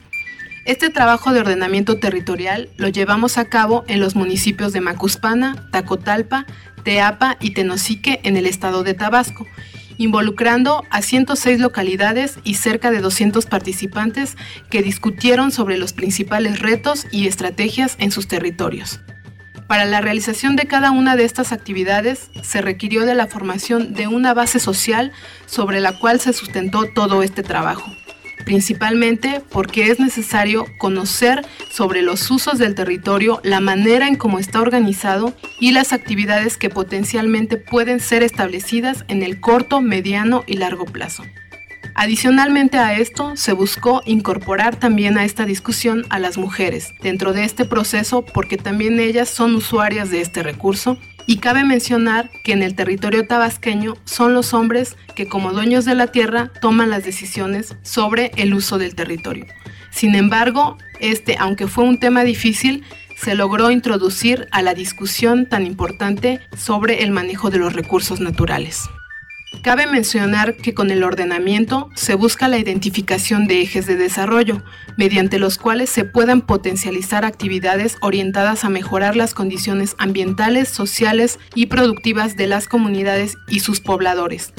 Este trabajo de ordenamiento territorial lo llevamos a cabo en los municipios de Macuspana, Tacotalpa, Teapa y Tenosique en el estado de Tabasco, involucrando a ciento seis localidades y cerca de doscientos participantes que discutieron sobre los principales retos y estrategias en sus territorios. Para la realización de cada una de estas actividades se requirió de la formación de una base social sobre la cual se sustentó todo este trabajo, principalmente porque es necesario conocer sobre los usos del territorio, la manera en cómo está organizado y las actividades que potencialmente pueden ser establecidas en el corto, mediano y largo plazo. Adicionalmente a esto, se buscó incorporar también a esta discusión a las mujeres dentro de este proceso porque también ellas son usuarias de este recurso. Y cabe mencionar que en el territorio tabasqueño son los hombres que como dueños de la tierra toman las decisiones sobre el uso del territorio. Sin embargo, este, aunque fue un tema difícil, se logró introducir a la discusión tan importante sobre el manejo de los recursos naturales. Cabe mencionar que con el ordenamiento se busca la identificación de ejes de desarrollo, mediante los cuales se puedan potencializar actividades orientadas a mejorar las condiciones ambientales, sociales y productivas de las comunidades y sus pobladores.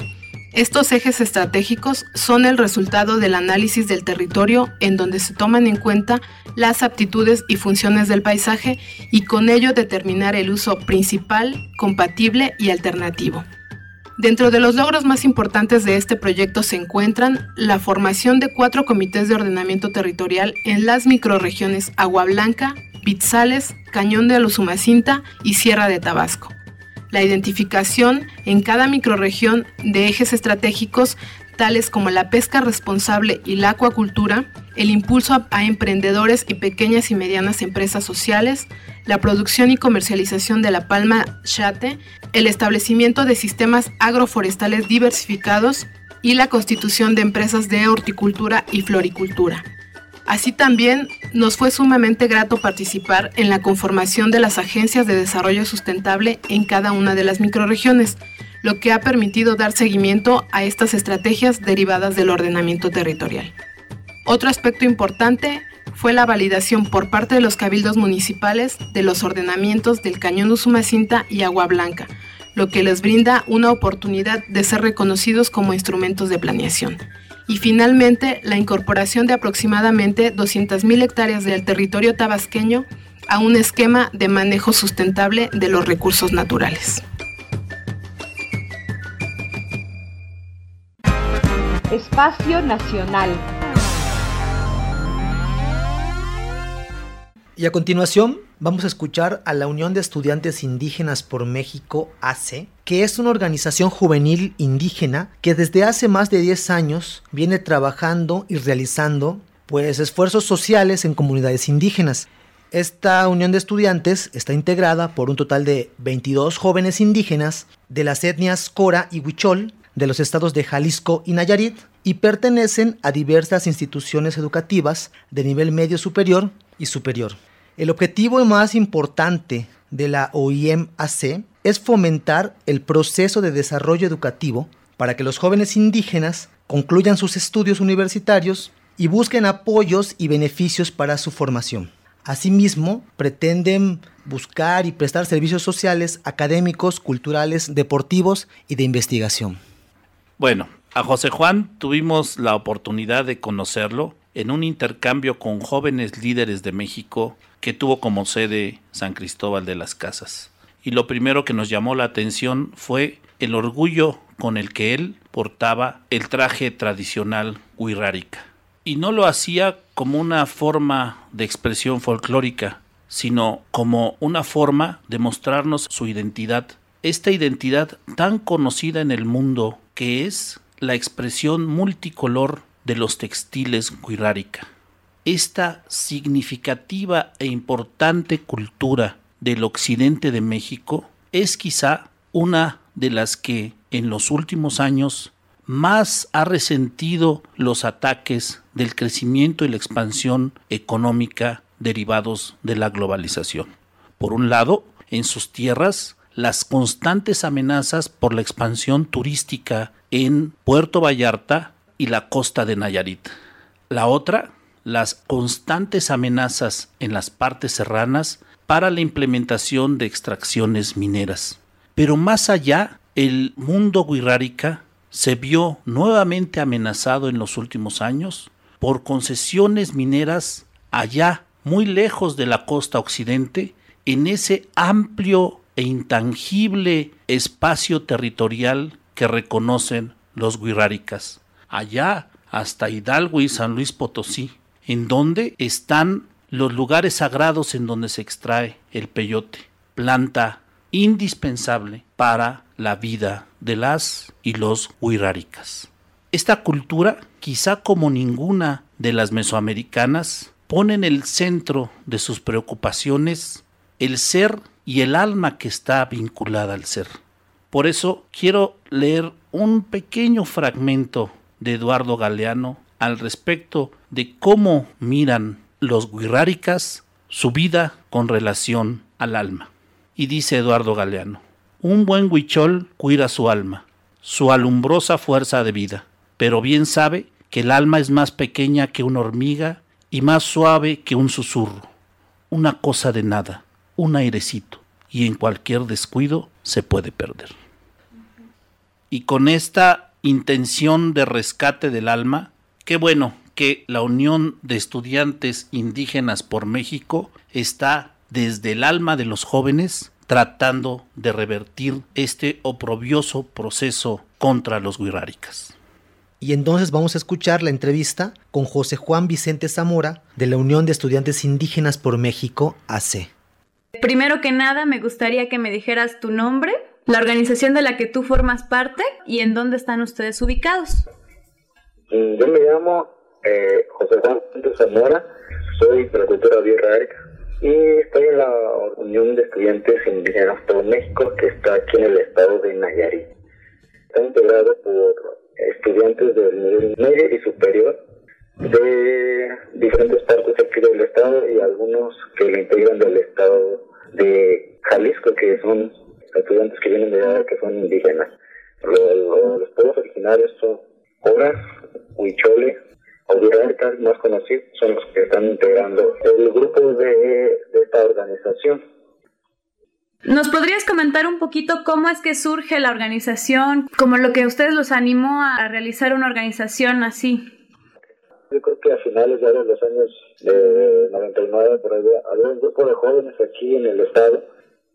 Estos ejes estratégicos son el resultado del análisis del territorio en donde se toman en cuenta las aptitudes y funciones del paisaje y con ello determinar el uso principal, compatible y alternativo. Dentro de los logros más importantes de este proyecto se encuentran la formación de cuatro comités de ordenamiento territorial en las microrregiones Agua Blanca, Pitzales, Cañón de Usumacinta y Sierra de Tabasco. La identificación en cada microrregión de ejes estratégicos tales como la pesca responsable y la acuacultura, el impulso a emprendedores y pequeñas y medianas empresas sociales, la producción y comercialización de la palma chate, el establecimiento de sistemas agroforestales diversificados y la constitución de empresas de horticultura y floricultura. Así también nos fue sumamente grato participar en la conformación de las agencias de desarrollo sustentable en cada una de las microrregiones, lo que ha permitido dar seguimiento a estas estrategias derivadas del ordenamiento territorial. Otro aspecto importante fue la validación por parte de los cabildos municipales de los ordenamientos del Cañón de Usumacinta y Agua Blanca, lo que les brinda una oportunidad de ser reconocidos como instrumentos de planeación. Y finalmente, la incorporación de aproximadamente doscientas mil hectáreas del territorio tabasqueño a un esquema de manejo sustentable de los recursos naturales. Espacio Nacional. Y a continuación vamos a escuchar a la Unión de Estudiantes Indígenas por México, A C E, que es una organización juvenil indígena que desde hace más de diez años viene trabajando y realizando pues, esfuerzos sociales en comunidades indígenas. Esta Unión de Estudiantes está integrada por un total de veintidós jóvenes indígenas de las etnias Cora y Huichol, de los estados de Jalisco y Nayarit, y pertenecen a diversas instituciones educativas de nivel medio superior y superior. El objetivo más importante de la O I M A C es fomentar el proceso de desarrollo educativo para que los jóvenes indígenas concluyan sus estudios universitarios y busquen apoyos y beneficios para su formación. Asimismo, pretenden buscar y prestar servicios sociales, académicos, culturales, deportivos y de investigación. Bueno, a José Juan tuvimos la oportunidad de conocerlo en un intercambio con jóvenes líderes de México que tuvo como sede San Cristóbal de las Casas. Y lo primero que nos llamó la atención fue el orgullo con el que él portaba el traje tradicional wixárika. Y no lo hacía como una forma de expresión folclórica, sino como una forma de mostrarnos su identidad. Esta identidad tan conocida en el mundo que es la expresión multicolor de los textiles wixárika. Esta significativa e importante cultura del occidente de México es quizá una de las que en los últimos años más ha resentido los ataques del crecimiento y la expansión económica derivados de la globalización. Por un lado, en sus tierras, las constantes amenazas por la expansión turística en Puerto Vallarta y la costa de Nayarit. La otra, las constantes amenazas en las partes serranas para la implementación de extracciones mineras. Pero más allá, el mundo wixárika se vio nuevamente amenazado en los últimos años por concesiones mineras allá, muy lejos de la costa occidente, en ese amplio e intangible espacio territorial que reconocen los wixárikas, allá hasta Hidalgo y San Luis Potosí, en donde están los lugares sagrados en donde se extrae el peyote, planta indispensable para la vida de las y los wixárikas. Esta cultura, quizá como ninguna de las mesoamericanas, pone en el centro de sus preocupaciones el ser y el alma que está vinculada al ser. Por eso quiero leer un pequeño fragmento de Eduardo Galeano al respecto de cómo miran los wixárikas su vida con relación al alma. Y dice Eduardo Galeano: un buen huichol cuida su alma, su alumbrosa fuerza de vida, pero bien sabe que el alma es más pequeña que una hormiga y más suave que un susurro, una cosa de nada, un airecito, y en cualquier descuido se puede perder. Y con esta intención de rescate del alma, qué bueno que la Unión de Estudiantes Indígenas por México está desde el alma de los jóvenes tratando de revertir este oprobioso proceso contra los wixárikas. Y entonces vamos a escuchar la entrevista con José Juan Vicente Zamora de la Unión de Estudiantes Indígenas por México, A C. Primero que nada, me gustaría que me dijeras tu nombre, la organización de la que tú formas parte y en dónde están ustedes ubicados. Yo me llamo eh, José Juan Vicente Zamora, soy productora wixárika y estoy en la Unión de Estudiantes Indígenas por México, que está aquí en el estado de Nayarit. Está integrado por estudiantes del nivel medio y superior de diferentes partes aquí del estado y algunos que lo integran del estado de Jalisco, que son estudiantes que vienen de allá, que son indígenas. Los, los pueblos originarios son Oras, Huichole, wixárikas, más conocidos, son los que están integrando el grupo de, de esta organización. ¿Nos podrías comentar un poquito cómo es que surge la organización? Como lo que ustedes los animó a realizar una organización así. Yo creo que a finales ya de los años de noventa y nueve, por ahí, había un grupo de jóvenes aquí en el estado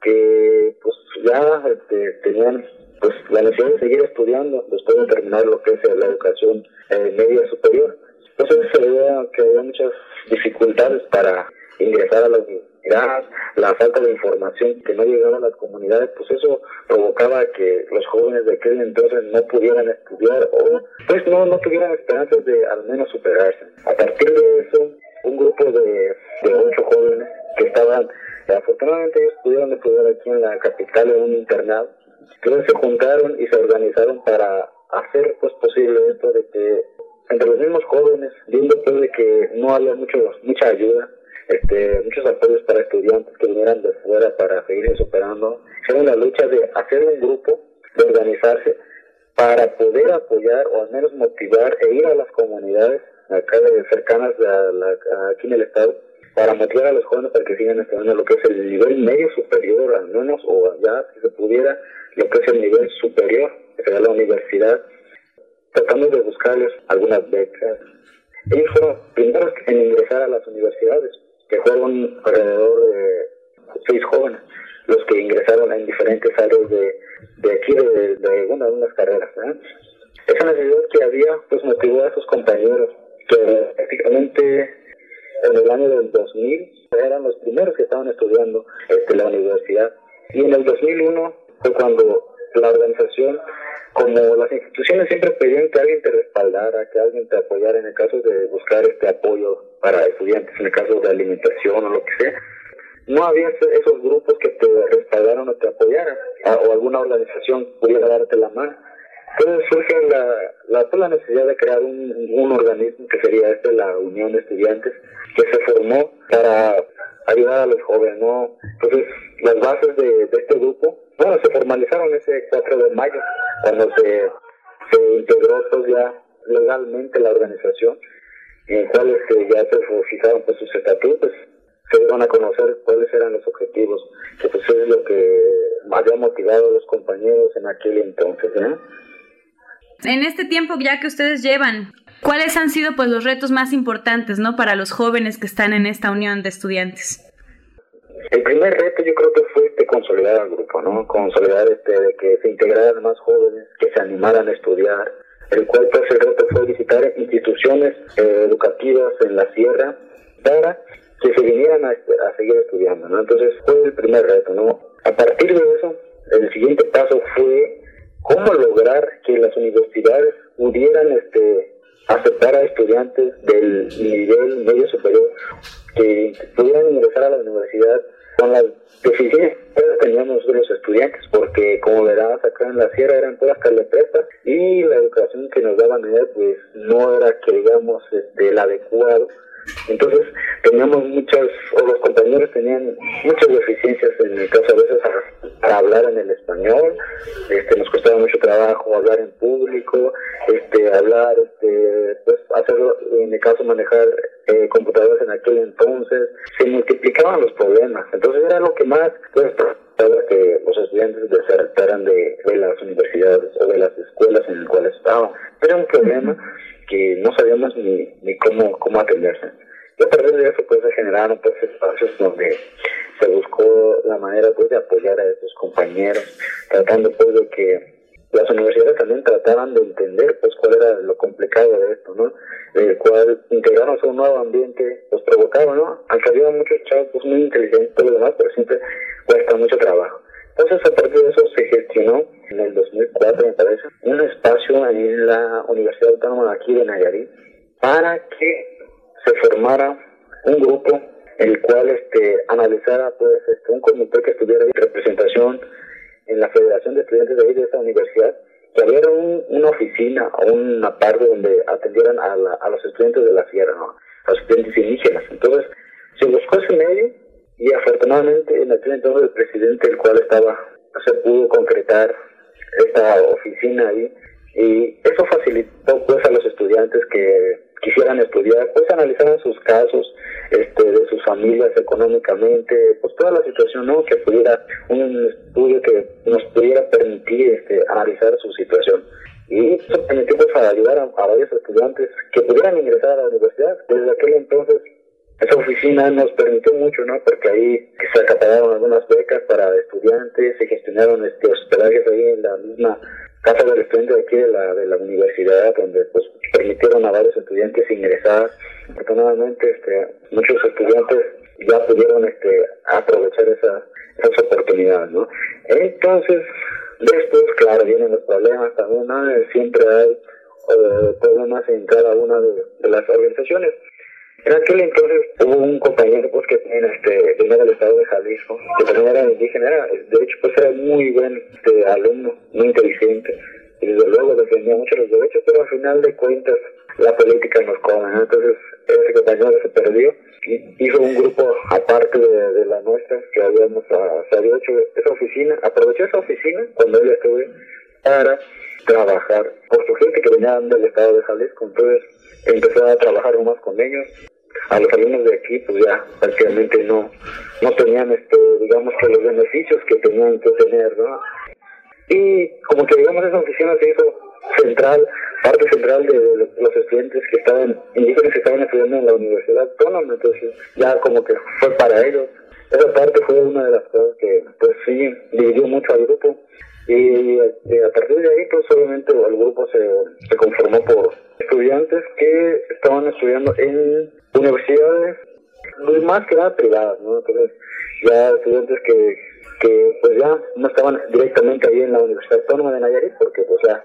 que pues ya este, tenían pues la necesidad de seguir estudiando después de terminar lo que es la educación eh, media superior. Entonces se veía que había muchas dificultades para ingresar a la universidad, la falta de información que no llegaba a las comunidades, pues eso provocaba que los jóvenes de aquel entonces no pudieran estudiar o pues no, no tuvieran esperanzas de al menos superarse. A partir de eso, un grupo de, de ocho jóvenes que estaban, afortunadamente ellos pudieron estudiar aquí en la capital en un internado, entonces se juntaron y se organizaron para hacer pues posible esto de que entre los mismos jóvenes, viendo pues de que no había mucho, mucha ayuda, Este, muchos apoyos para estudiantes que vinieran de fuera para seguir superando, hicieron la lucha de hacer un grupo, de organizarse para poder apoyar o al menos motivar e ir a las comunidades acá cercanas a la, a aquí en el estado para motivar a los jóvenes para que sigan estudiando lo que es el nivel medio superior al menos, o allá si se pudiera lo que es el nivel superior, que sería la universidad, tratando de buscarles algunas becas. Ellos fueron primeros en ingresar a las universidades, que fueron alrededor de seis jóvenes los que ingresaron en diferentes áreas de, de aquí, de, de algunas de unas carreras, ¿eh? Esa necesidad que había, pues motivó a sus compañeros, que prácticamente en el año del dos mil eran los primeros que estaban estudiando este, la universidad. Y en el dos mil uno fue cuando la organización, como las instituciones siempre pedían que alguien te respaldara, que alguien te apoyara en el caso de buscar este apoyo para estudiantes, en el caso de alimentación o lo que sea, no había esos grupos que te respaldaran o te apoyaran, o alguna organización pudiera darte la mano. Entonces surge la, la, la necesidad de crear un, un organismo que sería este, la Unión de Estudiantes, que se formó para ayudar a los jóvenes, ¿no? Entonces, las bases de, de este grupo, bueno, se formalizaron ese cuatro de mayo, cuando se, se integró pues, ya legalmente la organización, en el cual este, ya se fijaron pues, sus estatutos, se dieron a conocer cuáles eran los objetivos, que pues es lo que había motivado a los compañeros en aquel entonces, ¿no? En este tiempo ya que ustedes llevan, ¿cuáles han sido pues los retos más importantes, ¿no?, para los jóvenes que están en esta Unión de Estudiantes? El primer reto yo creo que fue este consolidar al grupo, ¿no? Consolidar este de que se integraran más jóvenes, que se animaran a estudiar. El cual pues el reto fue visitar instituciones eh, educativas en la sierra para que se vinieran a, a seguir estudiando, ¿no? Entonces fue el primer reto, ¿no? A partir de eso, el siguiente paso fue cómo lograr que las universidades pudieran este, aceptar a estudiantes del nivel medio superior, que pudieran ingresar a la universidad con las deficiencias que teníamos los estudiantes, porque como verás acá en la sierra eran todas carletas y la educación que nos daban allá pues no era que digamos este, el adecuado. Entonces teníamos muchas, o los compañeros tenían muchas deficiencias en el caso a veces para hablar en el español, este, nos costaba mucho trabajo hablar en público, este, hablar, este, pues hacerlo, en el caso manejar eh, computadoras en aquel entonces, se multiplicaban los problemas, entonces era lo que más pues, trataba que los estudiantes desertaran de, de las universidades o de las escuelas en las cuales estaban, era un problema que no sabíamos ni, ni cómo, cómo atenderse. Y a partir de eso pues, se generaron pues, espacios donde se buscó la manera pues, de apoyar a estos compañeros, tratando pues, de que las universidades también trataban de entender pues, cuál era lo complicado de esto, ¿no? El cual integrarnos a un nuevo ambiente los provocaba, ¿no? Aunque había muchos chavos pues, muy inteligentes y lo demás, pero siempre cuesta mucho trabajo. Entonces, a partir de eso se gestionó en el dos mil cuatro, me parece, un espacio en la Universidad Autónoma de aquí de Nayarit para que se formara un grupo el cual este, analizara pues, este, un comité que estuviera de representación en la Federación de Estudiantes de ahí de esta universidad, que abriera un, una oficina o una parte donde atendieran a, la, a los estudiantes de la sierra, ¿no?, a los estudiantes indígenas. Entonces, se buscó ese medio. Y afortunadamente en aquel entonces el presidente, el cual estaba, se pudo concretar esta oficina ahí, y eso facilitó pues a los estudiantes que quisieran estudiar, pues analizaran sus casos, este, de sus familias económicamente, pues toda la situación, ¿no?, que pudiera, un estudio que nos pudiera permitir este, analizar su situación. Y eso permitió pues a ayudar a, a varios estudiantes que pudieran ingresar a la universidad. Desde aquel entonces esa oficina nos permitió mucho, ¿no?, porque ahí se acapararon algunas becas para estudiantes, se gestionaron este, hospedajes ahí en la misma casa del estudiante de aquí de la, de la universidad, donde pues permitieron a varios estudiantes ingresar. Afortunadamente este, muchos estudiantes ya pudieron este, aprovechar esa, esas oportunidades, ¿no? Entonces, después, claro, vienen los problemas también, ¿no? Siempre hay eh, problemas en cada una de, de las organizaciones. En aquel entonces hubo un compañero pues, que en este, venía del estado de Jalisco, que también era indígena, era, de hecho pues era muy buen este, alumno, muy inteligente, y desde luego defendía mucho los derechos, pero al final de cuentas la política nos come, ¿no? Entonces ese compañero se perdió, y hizo un grupo aparte de, de la nuestra, que habíamos a, se había hecho esa oficina, aprovechó esa oficina cuando él estuvo para trabajar por su gente que venía del estado de Jalisco, entonces empezó a trabajar más con ellos. A los alumnos de aquí pues ya prácticamente no no tenían este digamos que los beneficios que tenían que tener, ¿no? Y como que digamos esa oficina se hizo central, parte central de los estudiantes que estaban indígenas que estaban estudiando en la Universidad Autónoma, entonces ya como que fue para ellos. Esa parte fue una de las cosas que pues sí dividió mucho al grupo. Y a partir de ahí, pues obviamente el grupo se, se conformó por estudiantes que estaban estudiando en universidades, más que nada privadas, ¿no? Entonces, ya estudiantes que, que pues ya no estaban directamente ahí en la Universidad Autónoma de Nayarit, porque pues ya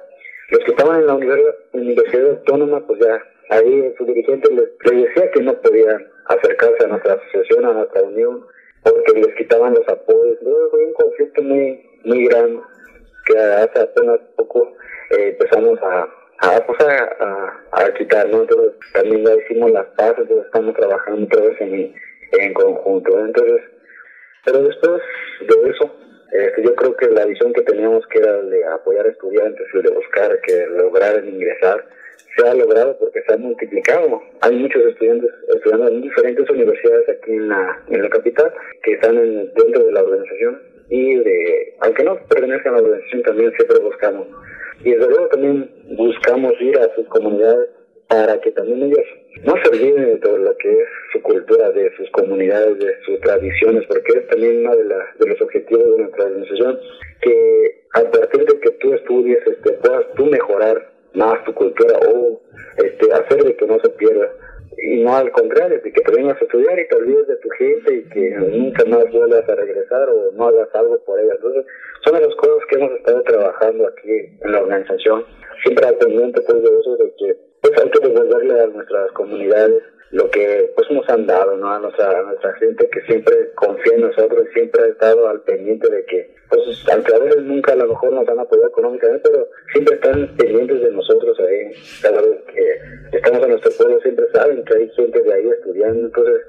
los que estaban en la Universidad Autónoma, pues ya ahí su dirigente les, les decía que no podían acercarse a nuestra asociación, a nuestra unión, porque les quitaban los apoyos. Luego fue un conflicto muy, muy grande. que hace apenas poco eh, empezamos a a, pues a, a, a quitar, ¿no? Entonces también ya hicimos las paces, entonces estamos trabajando otra vez en, en conjunto, entonces, pero después de eso, eh, yo creo que la visión que teníamos, que era de apoyar a estudiantes y de buscar que lograran ingresar, se ha logrado porque se ha multiplicado. Hay muchos estudiantes estudiando en diferentes universidades aquí en la, en la capital, que están en, dentro de la organización, y de, aunque no pertenezcan a la organización, también siempre buscamos. Y desde luego también buscamos ir a sus comunidades para que también ellos no se olviden de todo lo que es su cultura, de sus comunidades, de sus tradiciones, porque es también uno de, la, de los objetivos de nuestra organización, que a partir de que tú estudies, este, puedas tú mejorar más tu cultura o este, hacer de que no se pierda. Y no al contrario, de que te vengas a estudiar y te olvides de tu gente y que nunca más vuelvas a regresar o no hagas algo por ella. Entonces, son de las cosas que hemos estado trabajando aquí en la organización, siempre al pendiente pues, de eso, de que pues, hay que devolverle a nuestras comunidades lo que pues nos han dado, ¿no? A nuestra, a nuestra gente que siempre confía en nosotros y siempre ha estado al pendiente de que, pues, aunque a veces nunca a lo mejor nos han apoyado económicamente, pero siempre están pendientes de nosotros ahí. Cada vez que estamos en nuestro pueblo siempre saben que hay gente de ahí estudiando, entonces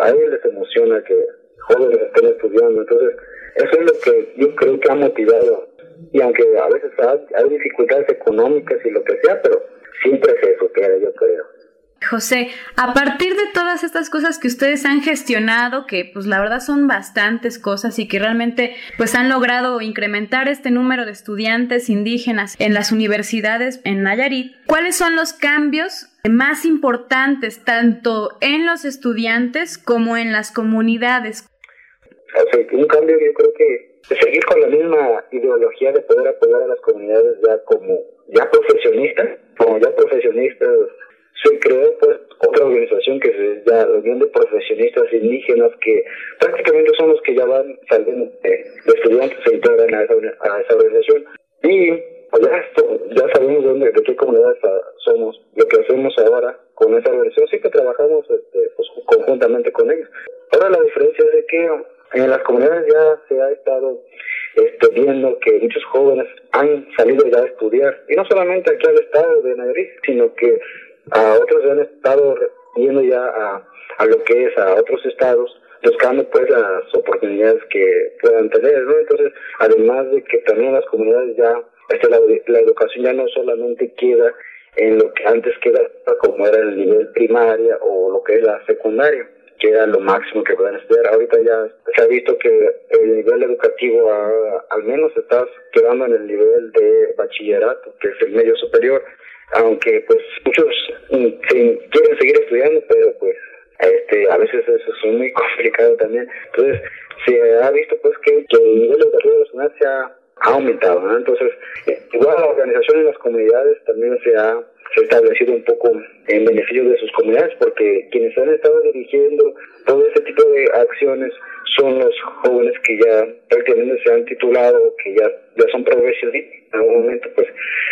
a ellos les emociona que jóvenes estén estudiando, entonces eso es lo que yo creo que ha motivado. Y aunque a veces hay, hay dificultades económicas y lo que sea, pero siempre se supera, yo creo. José, a partir de todas estas cosas que ustedes han gestionado, que pues la verdad son bastantes cosas y que realmente pues han logrado incrementar este número de estudiantes indígenas en las universidades en Nayarit, ¿cuáles son los cambios más importantes tanto en los estudiantes como en las comunidades? O sea, un cambio yo creo que es seguir con la misma ideología de poder apoyar a las comunidades ya como ya profesionistas, como ya profesionistas. Se creó pues otra organización que es la Unión de Profesionistas Indígenas, que prácticamente son los que ya van saliendo de estudiantes, se integran a esa, a esa organización. Y pues ya, esto, ya sabemos de, dónde, de qué comunidades a, somos. Lo que hacemos ahora con esa organización, sí que trabajamos este, pues, conjuntamente con ellos. Ahora la diferencia es de que en las comunidades ya se ha estado este, viendo que muchos jóvenes han salido ya a estudiar. Y no solamente aquí al estado de Nayarit, sino que a otros han estado yendo ya a, a lo que es a otros estados, buscando pues las oportunidades que puedan tener, ¿no? Entonces, además de que también las comunidades ya, este, la, la educación ya no solamente queda en lo que antes quedaba como era el nivel primaria o lo que es la secundaria, que era lo máximo que pueden estudiar. Ahorita ya se ha visto que el nivel educativo a, al menos estás quedando en el nivel de bachillerato, que es el medio superior, aunque pues muchos se, quieren seguir estudiando, pero pues este a veces eso es muy complicado también. Entonces se ha visto pues que, que el nivel educativo de la ciudad se ha, ha aumentado, ¿no? Entonces igual la organización en las comunidades también se ha se ha establecido un poco en beneficio de sus comunidades, porque quienes han estado dirigiendo todo este tipo de acciones son los jóvenes que ya prácticamente se han titulado, que ya, ya son profesionistas. En algún momento pues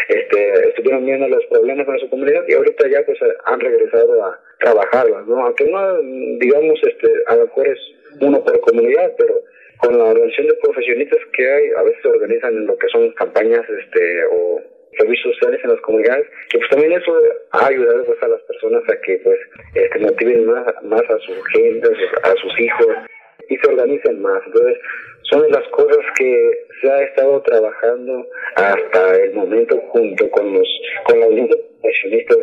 este, estuvieron viendo los problemas con su comunidad y ahorita ya pues han regresado a trabajarlas, ¿no? Aunque no, digamos, este, a lo mejor es uno por comunidad, pero con la organización de profesionistas que hay, a veces se organizan en lo que son campañas este o servicios sociales en las comunidades, que pues también eso ha ayudado pues a las personas a que pues este, motiven más, más a su gente, a sus hijos, y se organicen más. Entonces son las cosas que se ha estado trabajando hasta el momento junto con los con la Unión de Profesionistas,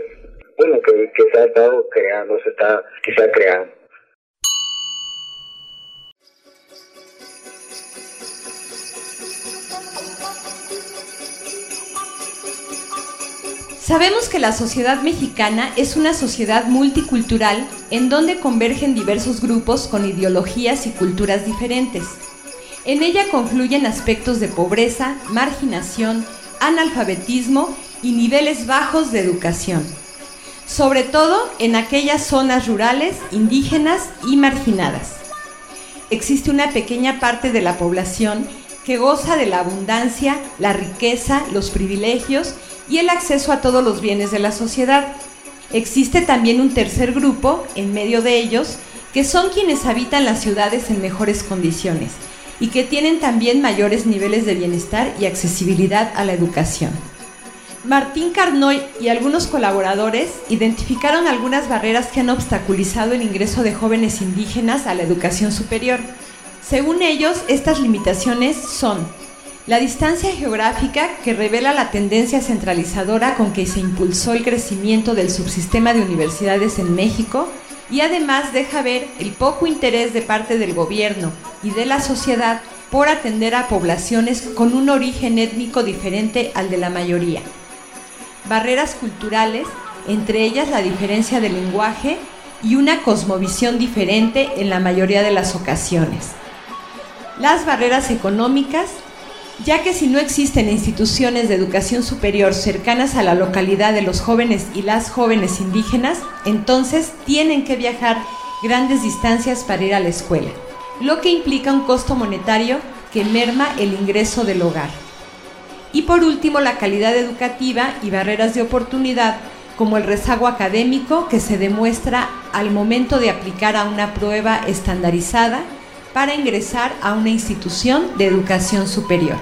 bueno, que, que se ha estado creando, se está, que se ha creado. Sabemos que la sociedad mexicana es una sociedad multicultural en donde convergen diversos grupos con ideologías y culturas diferentes. En ella confluyen aspectos de pobreza, marginación, analfabetismo y niveles bajos de educación, sobre todo en aquellas zonas rurales, indígenas y marginadas. Existe una pequeña parte de la población que goza de la abundancia, la riqueza, los privilegios y el acceso a todos los bienes de la sociedad. Existe también un tercer grupo, en medio de ellos, que son quienes habitan las ciudades en mejores condiciones, y que tienen también mayores niveles de bienestar y accesibilidad a la educación. Martín Carnoy y algunos colaboradores identificaron algunas barreras que han obstaculizado el ingreso de jóvenes indígenas a la educación superior. Según ellos, estas limitaciones son la distancia geográfica, que revela la tendencia centralizadora con que se impulsó el crecimiento del subsistema de universidades en México, y además deja ver el poco interés de parte del gobierno y de la sociedad por atender a poblaciones con un origen étnico diferente al de la mayoría. Barreras culturales, entre ellas la diferencia de lenguaje y una cosmovisión diferente en la mayoría de las ocasiones. Las barreras económicas, ya que si no existen instituciones de educación superior cercanas a la localidad de los jóvenes y las jóvenes indígenas, entonces tienen que viajar grandes distancias para ir a la escuela, lo que implica un costo monetario que merma el ingreso del hogar. Y por último, la calidad educativa y barreras de oportunidad, como el rezago académico que se demuestra al momento de aplicar a una prueba estandarizada para ingresar a una institución de educación superior.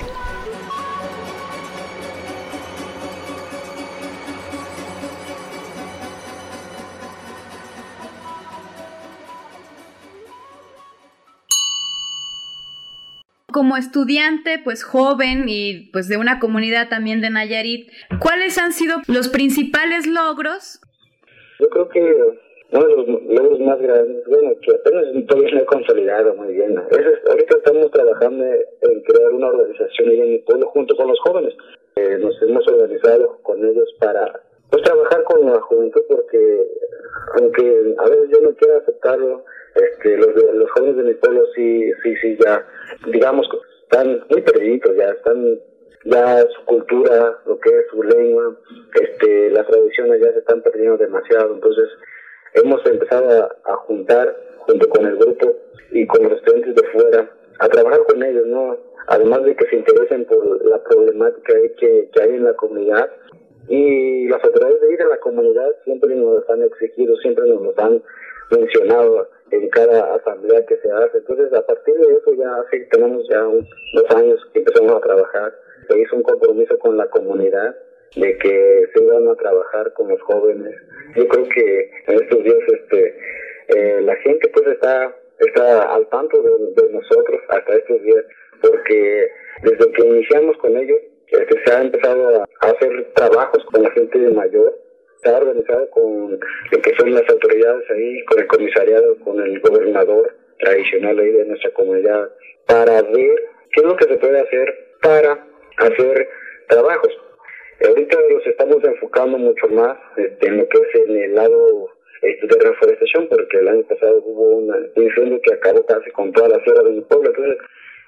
Como estudiante, pues joven y pues de una comunidad también de Nayarit, ¿cuáles han sido los principales logros? Yo creo que uno de los logros más grandes, bueno, que apenas todavía no he consolidado muy bien. Es, ahorita estamos trabajando en crear una organización ahí en el pueblo junto con los jóvenes. Eh, nos hemos organizado con ellos para pues trabajar con la juventud, porque aunque a veces yo no quiera aceptarlo, este, los, los jóvenes de mi pueblo sí, sí, sí, ya, digamos, están muy perdidos, ya están, ya su cultura, lo que es su lengua, este, las tradiciones ya se están perdiendo demasiado. Entonces hemos empezado a, a juntar junto con el grupo y con los estudiantes de fuera, a trabajar con ellos, ¿no? Además de que se interesen por la problemática que, que hay en la comunidad, y las autoridades de ir a la comunidad siempre nos han exigido, siempre nos han mencionado en cada asamblea que se hace. Entonces, a partir de eso, ya hace, tenemos ya un, dos años que empezamos a trabajar. Se hizo un compromiso con la comunidad de que se iban a trabajar con los jóvenes. Yo creo que en estos días este, eh, la gente pues está, está al tanto de, de nosotros hasta estos días, porque desde que iniciamos con ellos, este, se ha empezado a hacer trabajos con la gente mayor. Se ha organizado con lo que son las autoridades ahí, con el comisariado, con el gobernador tradicional ahí de nuestra comunidad, para ver qué es lo que se puede hacer para hacer trabajos. Ahorita los estamos enfocando mucho más este, en lo que es en el lado este, de reforestación, porque el año pasado hubo un incendio que acabó casi con toda la sierra de mi pueblo. Entonces,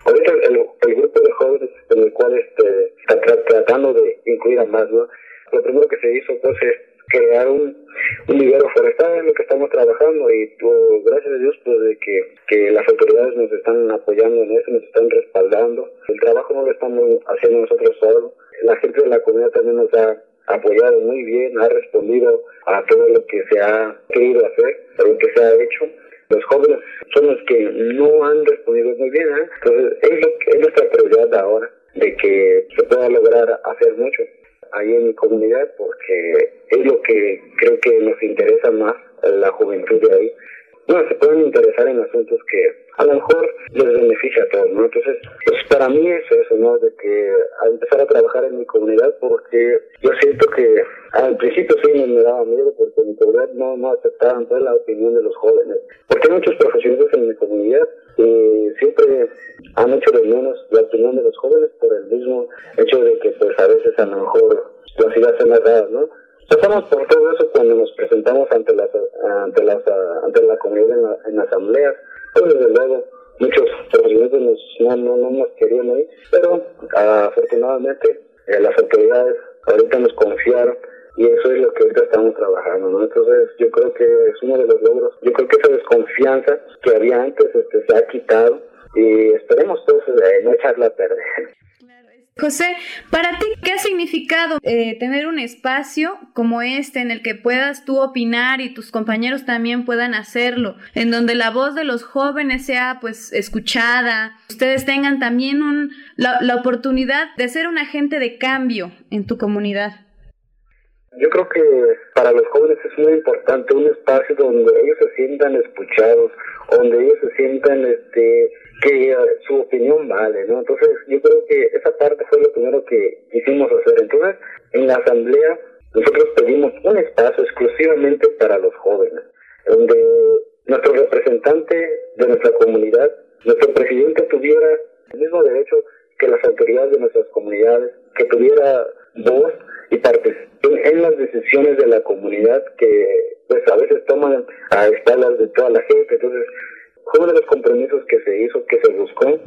ahorita el, el grupo de jóvenes en el cual este, está tra- tratando de incluir a más, ¿no? Lo primero que se hizo pues es crear un, un vivero forestal, en lo que estamos trabajando, y pues, gracias a Dios pues de que, que las autoridades nos están apoyando en eso, nos están respaldando. El trabajo no lo estamos haciendo nosotros solos, la gente de la comunidad también nos ha apoyado muy bien, ha respondido a todo lo que se ha querido hacer, a lo que se ha hecho. Los jóvenes son los que no han respondido muy bien, ¿eh? Entonces es, lo que, es nuestra prioridad ahora, de que se pueda lograr hacer mucho ahí en mi comunidad, porque es lo que creo que nos interesa más a la juventud de ahí. Bueno, se pueden interesar en asuntos que a lo mejor les beneficia a todos, ¿no? Entonces, pues para mí es eso, ¿no? De que a empezar a trabajar en mi comunidad, porque yo siento que al principio sí me daba miedo, porque en mi comunidad no, no aceptaban toda la opinión de los jóvenes. Porque hay muchos profesionistas en mi comunidad y siempre han hecho de menos la opinión de los jóvenes por el mismo hecho de que, pues a veces a lo mejor las ideas son las dadas, ¿no? Pasamos por todo eso cuando nos presentamos ante las ante las ante la comunidad en, la, en asambleas. Pues desde luego muchos profesionales nos, no, no, no nos querían ahí, pero afortunadamente eh, las autoridades ahorita nos confiaron, y eso es lo que ahorita estamos trabajando, ¿no? Entonces yo creo que es uno de los logros. Yo creo que esa desconfianza que había antes este, se ha quitado, y esperemos todos eh, no echarla a perder. José, para ti, ¿qué ha significado eh, tener un espacio como este en el que puedas tú opinar y tus compañeros también puedan hacerlo, en donde la voz de los jóvenes sea pues escuchada, ustedes tengan también un, la, la oportunidad de ser un agente de cambio en tu comunidad? Yo creo que para los jóvenes es muy importante un espacio donde ellos se sientan escuchados, donde ellos se sientan este que su opinión vale, ¿no? Entonces yo creo que esa parte fue lo primero que quisimos hacer. Entonces en la asamblea nosotros pedimos un espacio exclusivamente para los jóvenes, donde nuestro representante de nuestra comunidad, nuestro presidente, tuviera el mismo derecho que las autoridades de nuestras comunidades, que tuviera voz y participación en las decisiones de la comunidad que pues a veces toman a espaldas de toda la gente. Entonces fue uno de los compromisos que se hizo, que se buscó,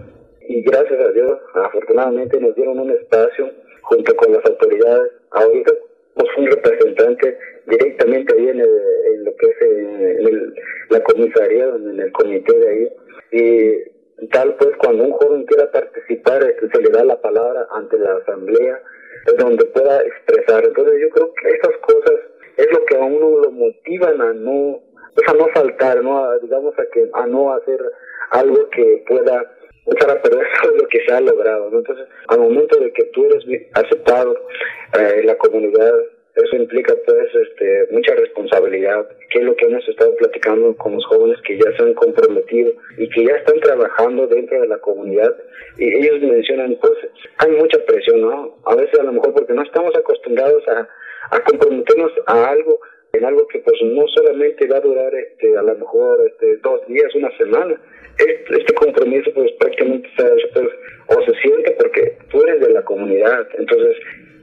y gracias a Dios, afortunadamente, nos dieron un espacio junto con las autoridades. Ahorita pues un representante directamente ahí en, el, en lo que es en el, la comisaría, en el comité de ahí, y tal pues cuando un joven quiera participar se le da la palabra ante la asamblea donde pueda expresar. Entonces yo creo que estas cosas es lo que a uno lo motivan a no pues a no faltar, no a, digamos a que a no hacer algo que pueda echar a perder todo lo que se ha logrado, ¿no? Entonces al momento de que tú eres aceptado eh, en la comunidad, eso implica pues este mucha responsabilidad, que es lo que hemos estado platicando con los jóvenes que ya se han comprometido y que ya están trabajando dentro de la comunidad, y ellos mencionan pues hay mucha presión, ¿no? A veces a lo mejor porque no estamos acostumbrados a, a comprometernos a algo, en algo que pues no solamente va a durar este a lo mejor este dos días, una semana. Este, este compromiso pues prácticamente se, pues, o se siente porque tú eres de la comunidad, entonces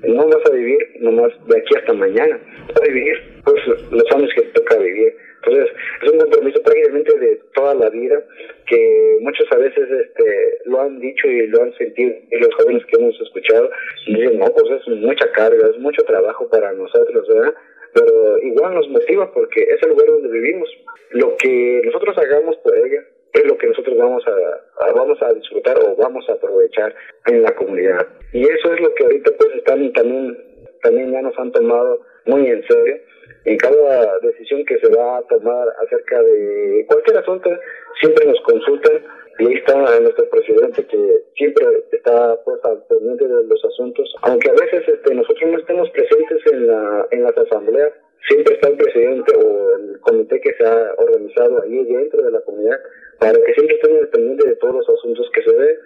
no vas a vivir nomás de aquí hasta mañana, vas a vivir pues los años que te toca vivir. Entonces es un compromiso prácticamente de toda la vida, que muchos a veces este lo han dicho y lo han sentido, y los jóvenes que hemos escuchado dicen, no, pues es mucha carga, es mucho trabajo para nosotros, ¿verdad? Pero igual nos motiva porque es el lugar donde vivimos. Lo que nosotros hagamos por ella es lo que nosotros vamos a, a vamos a disfrutar o vamos a aprovechar en la comunidad. Y eso es lo que ahorita pues están también, también ya nos han tomado muy en serio. En cada decisión que se va a tomar acerca de cualquier asunto, siempre nos consultan. Y ahí está nuestro presidente, que siempre está pues al pendiente de los asuntos. Aunque a veces este, nosotros no estemos presentes en, la, en las asambleas, siempre está el presidente o el comité que se ha organizado ahí dentro de la comunidad, para que siempre estén al pendiente de todos los asuntos que se ve.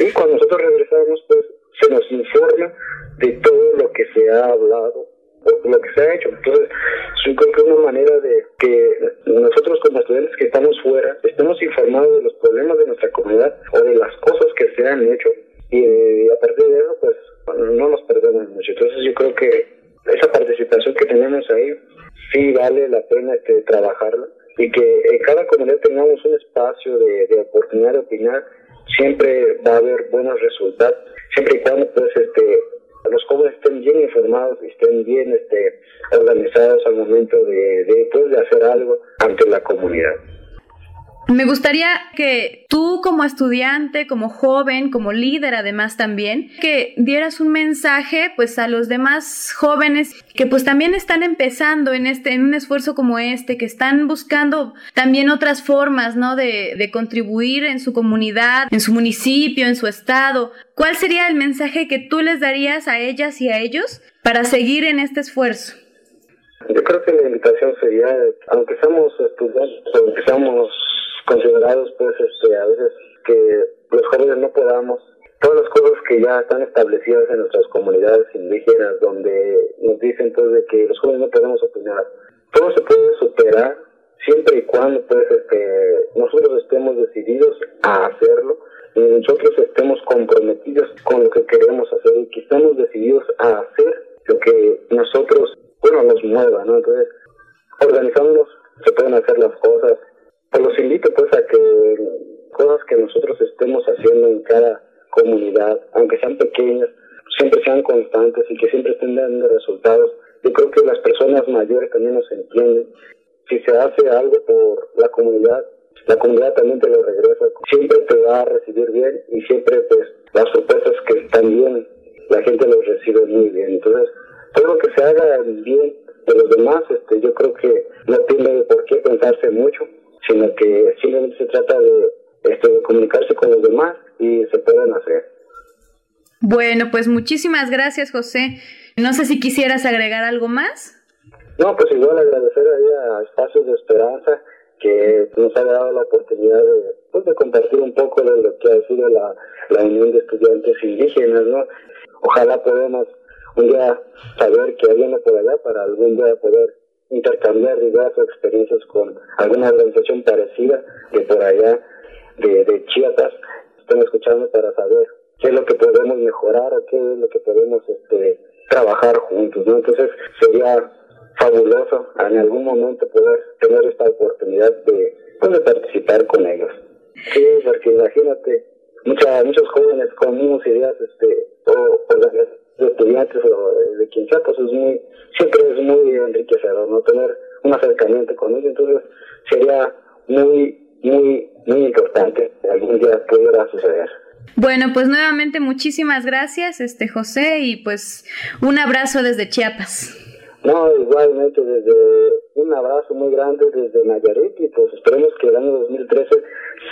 Y cuando nosotros regresamos, pues se nos informa de todo lo que se ha hablado, lo que se ha hecho. Entonces yo creo que es una manera de que nosotros como estudiantes que estamos fuera estemos informados de los problemas de nuestra comunidad o de las cosas que se han hecho, y, y a partir de eso pues no nos perdemos mucho. Entonces yo creo que esa participación que tenemos ahí sí vale la pena este, trabajarla, y que en cada comunidad tengamos un espacio de, de oportunidad de opinar. Siempre va a haber buenos resultados siempre y cuando pues este los jóvenes estén bien informados y estén bien este, organizados al momento de, de, pues, de hacer algo ante la comunidad. Me gustaría que tú como estudiante, como joven, como líder además también, que dieras un mensaje pues a los demás jóvenes que pues también están empezando en este, en un esfuerzo como este, que están buscando también otras formas, ¿no? de, de contribuir en su comunidad, en su municipio, en su estado. ¿Cuál sería el mensaje que tú les darías a ellas y a ellos para seguir en este esfuerzo? Yo creo que la invitación sería, aunque seamos estudiantes, aunque seamos considerados pues este a veces que los jóvenes no podamos, todas las cosas que ya están establecidas en nuestras comunidades indígenas, donde nos dicen pues de que los jóvenes no podemos opinar, todo se puede superar siempre y cuando pues este nosotros estemos decididos a hacerlo, y nosotros estemos comprometidos con lo que queremos hacer, y que estemos decididos a hacer lo que nosotros, bueno, nos mueva, ¿no? Entonces organizándonos se pueden hacer las cosas. Pues los invito pues a que cosas que nosotros estemos haciendo en cada comunidad, aunque sean pequeñas, siempre sean constantes y que siempre estén dando resultados. Yo creo que las personas mayores también nos entienden. Si se hace algo por la comunidad, la comunidad también te lo regresa. Siempre te va a recibir bien y siempre pues las propuestas que están bien, la gente los recibe muy bien. Entonces, todo lo que se haga bien de los demás, este, yo creo que no tiene por qué pensarse mucho, sino que simplemente se trata de, este, de comunicarse con los demás y se pueden hacer. Bueno, pues muchísimas gracias, José. No sé si quisieras agregar algo más. No, pues igual agradecer a Espacios de Esperanza que nos ha dado la oportunidad de, pues, de compartir un poco de lo que ha sido la, la Unión de Estudiantes Indígenas, ¿no? Ojalá podamos un día saber que hay viene por allá para algún día poder intercambiar ideas o experiencias con alguna organización parecida de por allá, de, de Chiapas. Están escuchando para saber qué es lo que podemos mejorar o qué es lo que podemos este, trabajar juntos, ¿no? Entonces sería fabuloso en algún momento poder tener esta oportunidad de, pues, de participar con ellos. Sí, porque imagínate, mucha, muchos jóvenes con mismas ideas, este, o de estudiantes o de quien sea, pues es muy, siempre es muy enriquecedor, ¿no? Tener un acercamiento con ellos, entonces sería muy, muy, muy importante algún día pudiera suceder. Bueno, pues nuevamente muchísimas gracias, este José, y pues un abrazo desde Chiapas. No, igualmente, desde un abrazo muy grande desde Nayarit, y pues esperemos que el año dos mil trece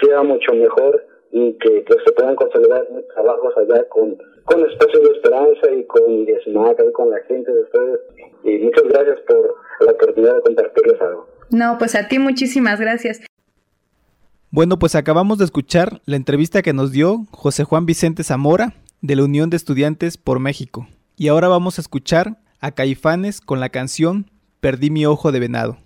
sea mucho mejor y que, que se puedan consolidar trabajos allá con, con Espacios de Esperanza y con Idesmac, con la gente de ustedes. Y muchas gracias por la oportunidad de compartirles algo. No, pues a ti muchísimas gracias. Bueno, pues acabamos de escuchar la entrevista que nos dio José Juan Vicente Zamora de la Unión de Estudiantes por México. Y ahora vamos a escuchar a Caifanes con la canción Perdí mi ojo de venado.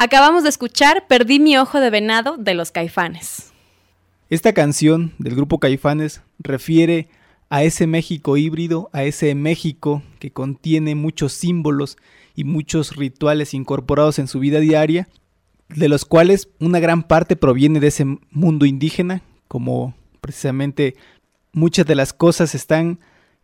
Acabamos de escuchar Perdí mi ojo de venado de los Caifanes. Esta canción del grupo Caifanes refiere a ese México híbrido, a ese México que contiene muchos símbolos y muchos rituales incorporados en su vida diaria, de los cuales una gran parte proviene de ese mundo indígena, como precisamente muchas de las cosas están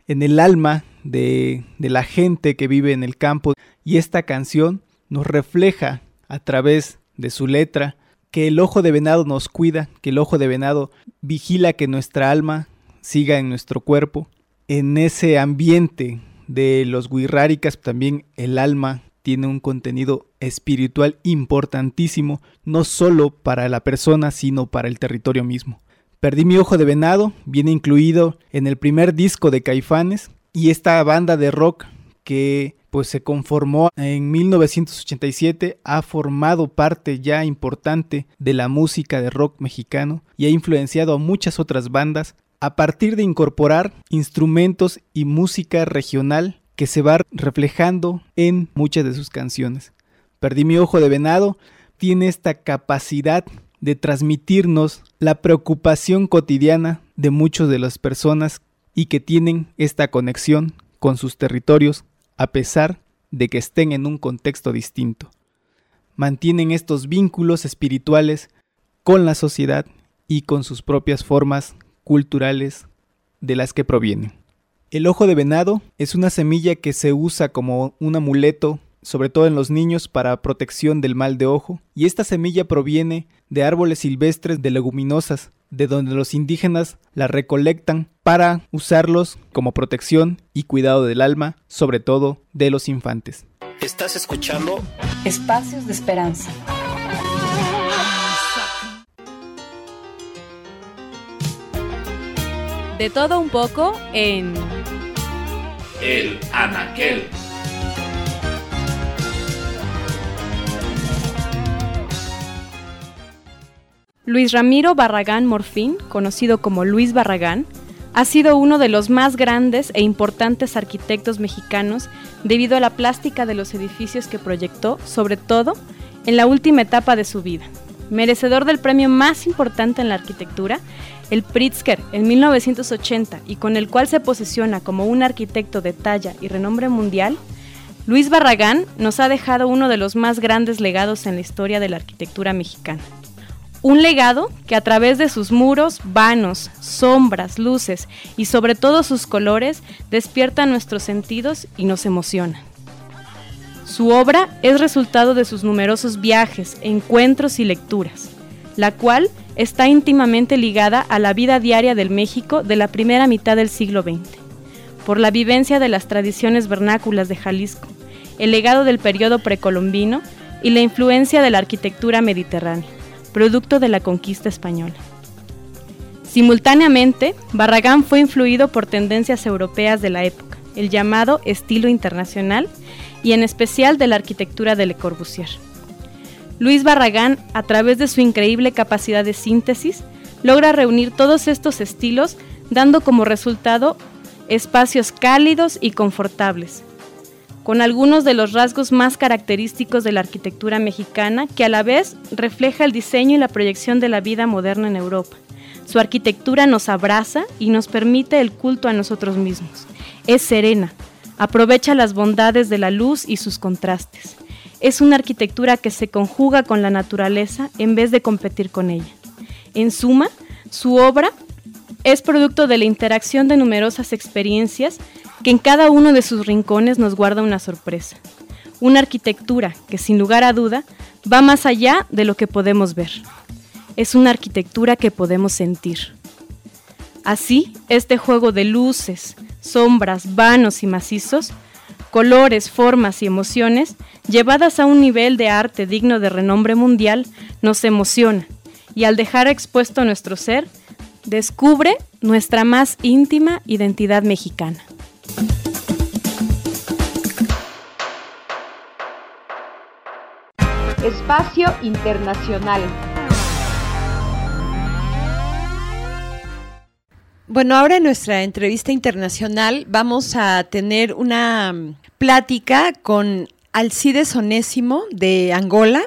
en el alma de, de la gente que vive en el campo. Y esta canción nos refleja a través de su letra que el ojo de venado nos cuida, que el ojo de venado vigila que nuestra alma siga en nuestro cuerpo. En ese ambiente de los guirráricas también el alma tiene un contenido espiritual importantísimo, no solo para la persona, sino para el territorio mismo. Perdí mi ojo de venado viene incluido en el primer disco de Caifanes, y esta banda de rock que pues se conformó en mil novecientos ochenta y siete ha formado parte ya importante de la música de rock mexicano y ha influenciado a muchas otras bandas a partir de incorporar instrumentos y música regional que se va reflejando en muchas de sus canciones. Perdí mi ojo de venado tiene esta capacidad de transmitirnos la preocupación cotidiana de muchas de las personas y que tienen esta conexión con sus territorios a pesar de que estén en un contexto distinto. Mantienen estos vínculos espirituales con la sociedad y con sus propias formas culturales de las que provienen. El ojo de venado es una semilla que se usa como un amuleto, sobre todo en los niños, para protección del mal de ojo, y esta semilla proviene de árboles silvestres de leguminosas, de donde los indígenas la recolectan para usarlos como protección y cuidado del alma, sobre todo de los infantes. ¿Estás escuchando? Espacios de Esperanza. De todo un poco en El Anaquel. Luis Ramiro Barragán Morfín, conocido como Luis Barragán, ha sido uno de los más grandes e importantes arquitectos mexicanos debido a la plástica de los edificios que proyectó, sobre todo en la última etapa de su vida. Merecedor del premio más importante en la arquitectura, el Pritzker, en mil novecientos ochenta, y con el cual se posiciona como un arquitecto de talla y renombre mundial, Luis Barragán nos ha dejado uno de los más grandes legados en la historia de la arquitectura mexicana. Un legado que a través de sus muros, vanos, sombras, luces y sobre todo sus colores despierta nuestros sentidos y nos emociona. Su obra es resultado de sus numerosos viajes, encuentros y lecturas, la cual está íntimamente ligada a la vida diaria del México de la primera mitad del siglo veinte, por la vivencia de las tradiciones vernáculas de Jalisco, el legado del periodo precolombino y la influencia de la arquitectura mediterránea, producto de la conquista española. Simultáneamente, Barragán fue influido por tendencias europeas de la época, el llamado estilo internacional y en especial de la arquitectura de Le Corbusier. Luis Barragán, a través de su increíble capacidad de síntesis, logra reunir todos estos estilos, dando como resultado espacios cálidos y confortables, con algunos de los rasgos más característicos de la arquitectura mexicana, que a la vez refleja el diseño y la proyección de la vida moderna en Europa. Su arquitectura nos abraza y nos permite el culto a nosotros mismos. Es serena, aprovecha las bondades de la luz y sus contrastes. Es una arquitectura que se conjuga con la naturaleza en vez de competir con ella. En suma, su obra es producto de la interacción de numerosas experiencias que en cada uno de sus rincones nos guarda una sorpresa. Una arquitectura que, sin lugar a duda, va más allá de lo que podemos ver. Es una arquitectura que podemos sentir. Así, este juego de luces, sombras, vanos y macizos, colores, formas y emociones, llevadas a un nivel de arte digno de renombre mundial, nos emociona y al dejar expuesto nuestro ser, descubre nuestra más íntima identidad mexicana. Espacio Internacional. Bueno, ahora en nuestra entrevista internacional vamos a tener una plática con Alcides Onésimo de Angola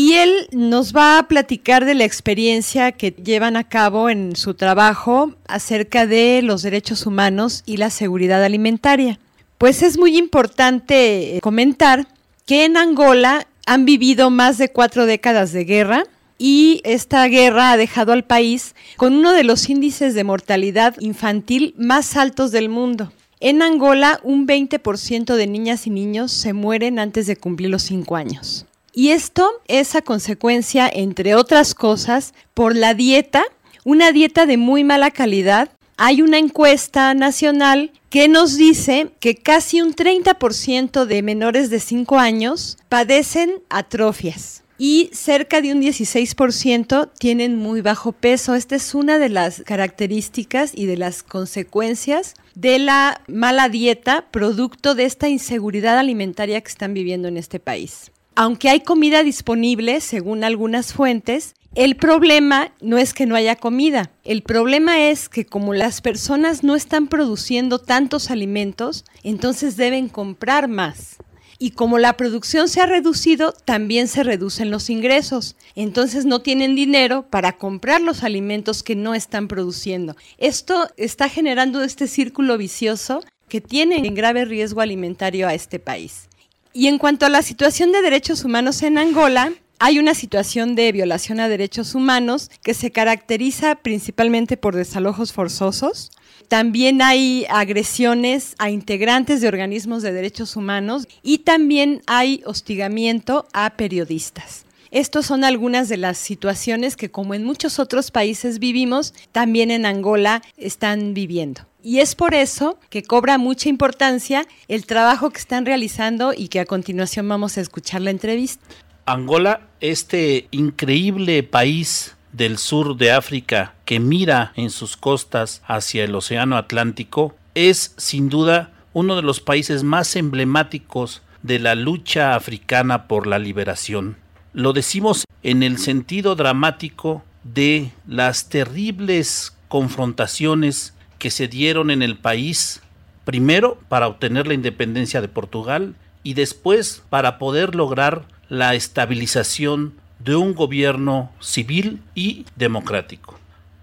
Y él nos va a platicar de la experiencia que llevan a cabo en su trabajo acerca de los derechos humanos y la seguridad alimentaria. Pues es muy importante comentar que en Angola han vivido más de cuatro décadas de guerra y esta guerra ha dejado al país con uno de los índices de mortalidad infantil más altos del mundo. En Angola, un veinte por ciento de niñas y niños se mueren antes de cumplir los cinco años. Y esto es a consecuencia, entre otras cosas, por la dieta, una dieta de muy mala calidad. Hay una encuesta nacional que nos dice que casi un treinta por ciento de menores de cinco años padecen atrofias y cerca de un dieciséis por ciento tienen muy bajo peso. Esta es una de las características y de las consecuencias de la mala dieta, producto de esta inseguridad alimentaria que están viviendo en este país. Aunque hay comida disponible, según algunas fuentes, el problema no es que no haya comida, el problema es que como las personas no están produciendo tantos alimentos, entonces deben comprar más. Y como la producción se ha reducido, también se reducen los ingresos. Entonces no tienen dinero para comprar los alimentos que no están produciendo. Esto está generando este círculo vicioso que tiene en grave riesgo alimentario a este país. Y en cuanto a la situación de derechos humanos en Angola, hay una situación de violación a derechos humanos que se caracteriza principalmente por desalojos forzosos. También hay agresiones a integrantes de organismos de derechos humanos y también hay hostigamiento a periodistas. Estas son algunas de las situaciones que, como en muchos otros países vivimos, también en Angola están viviendo. Y es por eso que cobra mucha importancia el trabajo que están realizando y que a continuación vamos a escuchar la entrevista. Angola, este increíble país del sur de África que mira en sus costas hacia el Océano Atlántico, es sin duda uno de los países más emblemáticos de la lucha africana por la liberación. Lo decimos en el sentido dramático de las terribles confrontaciones que se dieron en el país, primero para obtener la independencia de Portugal y después para poder lograr la estabilización de un gobierno civil y democrático.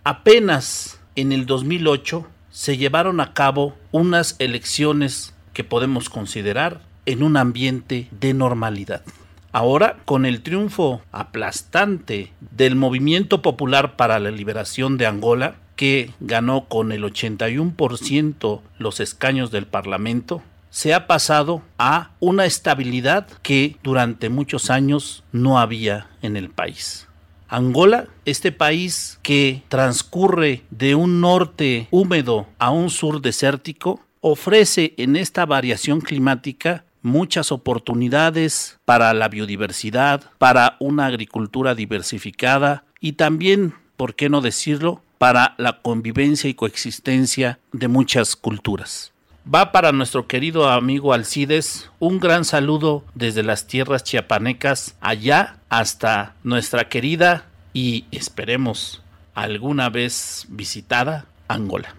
Apenas en el dos mil ocho se llevaron a cabo unas elecciones que podemos considerar en un ambiente de normalidad. Ahora, con el triunfo aplastante del Movimiento Popular para la Liberación de Angola, que ganó con el ochenta y uno por ciento los escaños del Parlamento, se ha pasado a una estabilidad que durante muchos años no había en el país. Angola, este país que transcurre de un norte húmedo a un sur desértico, ofrece en esta variación climática muchas oportunidades para la biodiversidad, para una agricultura diversificada y también, ¿por qué no decirlo?, para la convivencia y coexistencia de muchas culturas. Va para nuestro querido amigo Alcides un gran saludo desde las tierras chiapanecas allá hasta nuestra querida y esperemos alguna vez visitada Angola.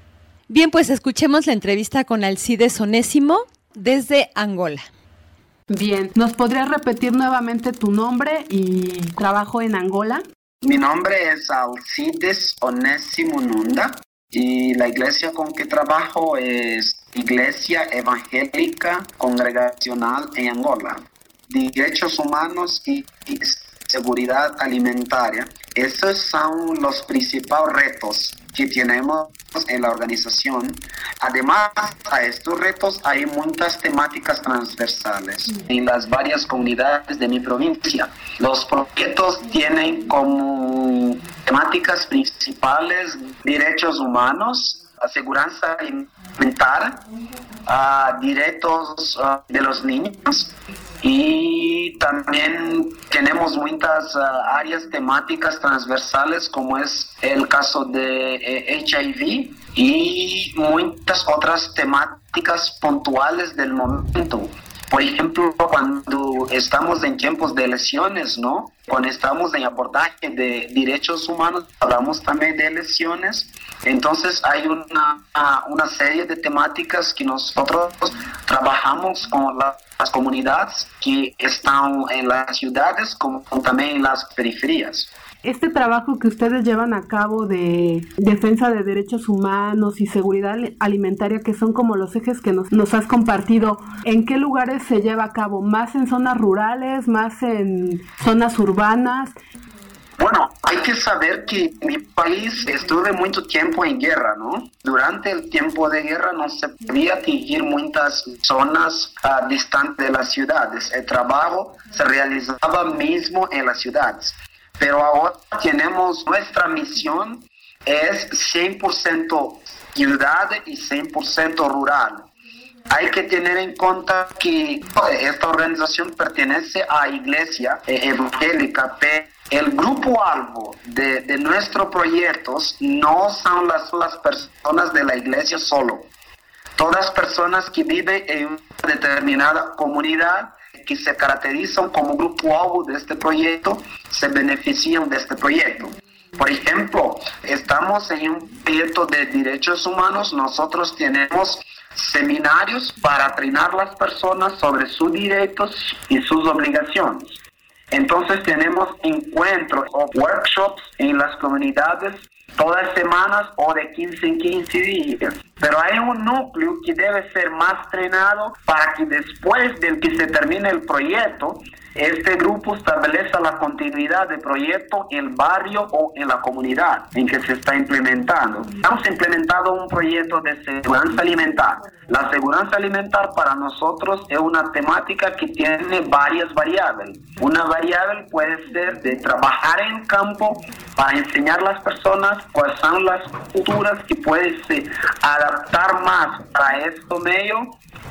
Bien, pues escuchemos la entrevista con Alcides Onésimo desde Angola. Bien, ¿nos podrías repetir nuevamente tu nombre y trabajo en Angola? Mi nombre es Alcides Onésimo Nunda y la iglesia con que trabajo es Iglesia Evangélica Congregacional en Angola. Derechos humanos y seguridad alimentaria. Esos son los principales retos que tenemos en la organización. Además, a estos retos hay muchas temáticas transversales en las varias comunidades de mi provincia. Los proyectos tienen como temáticas principales derechos humanos, aseguranza alimentar, uh, derechos uh, de los niños y también tenemos muchas uh, áreas temáticas transversales como es el caso de eh, H I V y muchas otras temáticas puntuales del momento. Por ejemplo, cuando estamos en tiempos de elecciones, ¿no? Cuando estamos en abordaje de derechos humanos, hablamos también de elecciones. Entonces hay una, una serie de temáticas que nosotros trabajamos con la, las comunidades que están en las ciudades como también en las periferias. Este trabajo que ustedes llevan a cabo de defensa de derechos humanos y seguridad alimentaria, que son como los ejes que nos, nos has compartido, ¿en qué lugares se lleva a cabo? ¿Más en zonas rurales, más en zonas urbanas? Bueno, hay que saber que mi país estuvo mucho tiempo en guerra, ¿no? Durante el tiempo de guerra no se podía atingir muchas zonas uh, distantes de las ciudades. El trabajo se realizaba mismo en las ciudades. Pero ahora tenemos nuestra misión, es cien por ciento ciudad y cien por ciento rural. Hay que tener en cuenta que esta organización pertenece a iglesia evangélica, pero el grupo algo de, de nuestros proyectos no son las, las personas de la iglesia solo. Todas personas que viven en una determinada comunidad que se caracterizan como grupo algo de este proyecto, se benefician de este proyecto. Por ejemplo, estamos en un proyecto de derechos humanos, nosotros tenemos seminarios para entrenar a las personas sobre sus derechos y sus obligaciones. Entonces tenemos encuentros o workshops en las comunidades todas semanas o de quince en quince días. Pero hay un núcleo que debe ser más entrenado para que después de que se termine el proyecto, este grupo establezca la continuidad del proyecto en el barrio o en la comunidad en que se está implementando. Hemos implementado un proyecto de seguridad alimentar. La seguridad alimentar para nosotros es una temática que tiene varias variables. Una variable puede ser de trabajar en campo para enseñar a las personas cuáles son las culturas que pueden adaptar más para este medio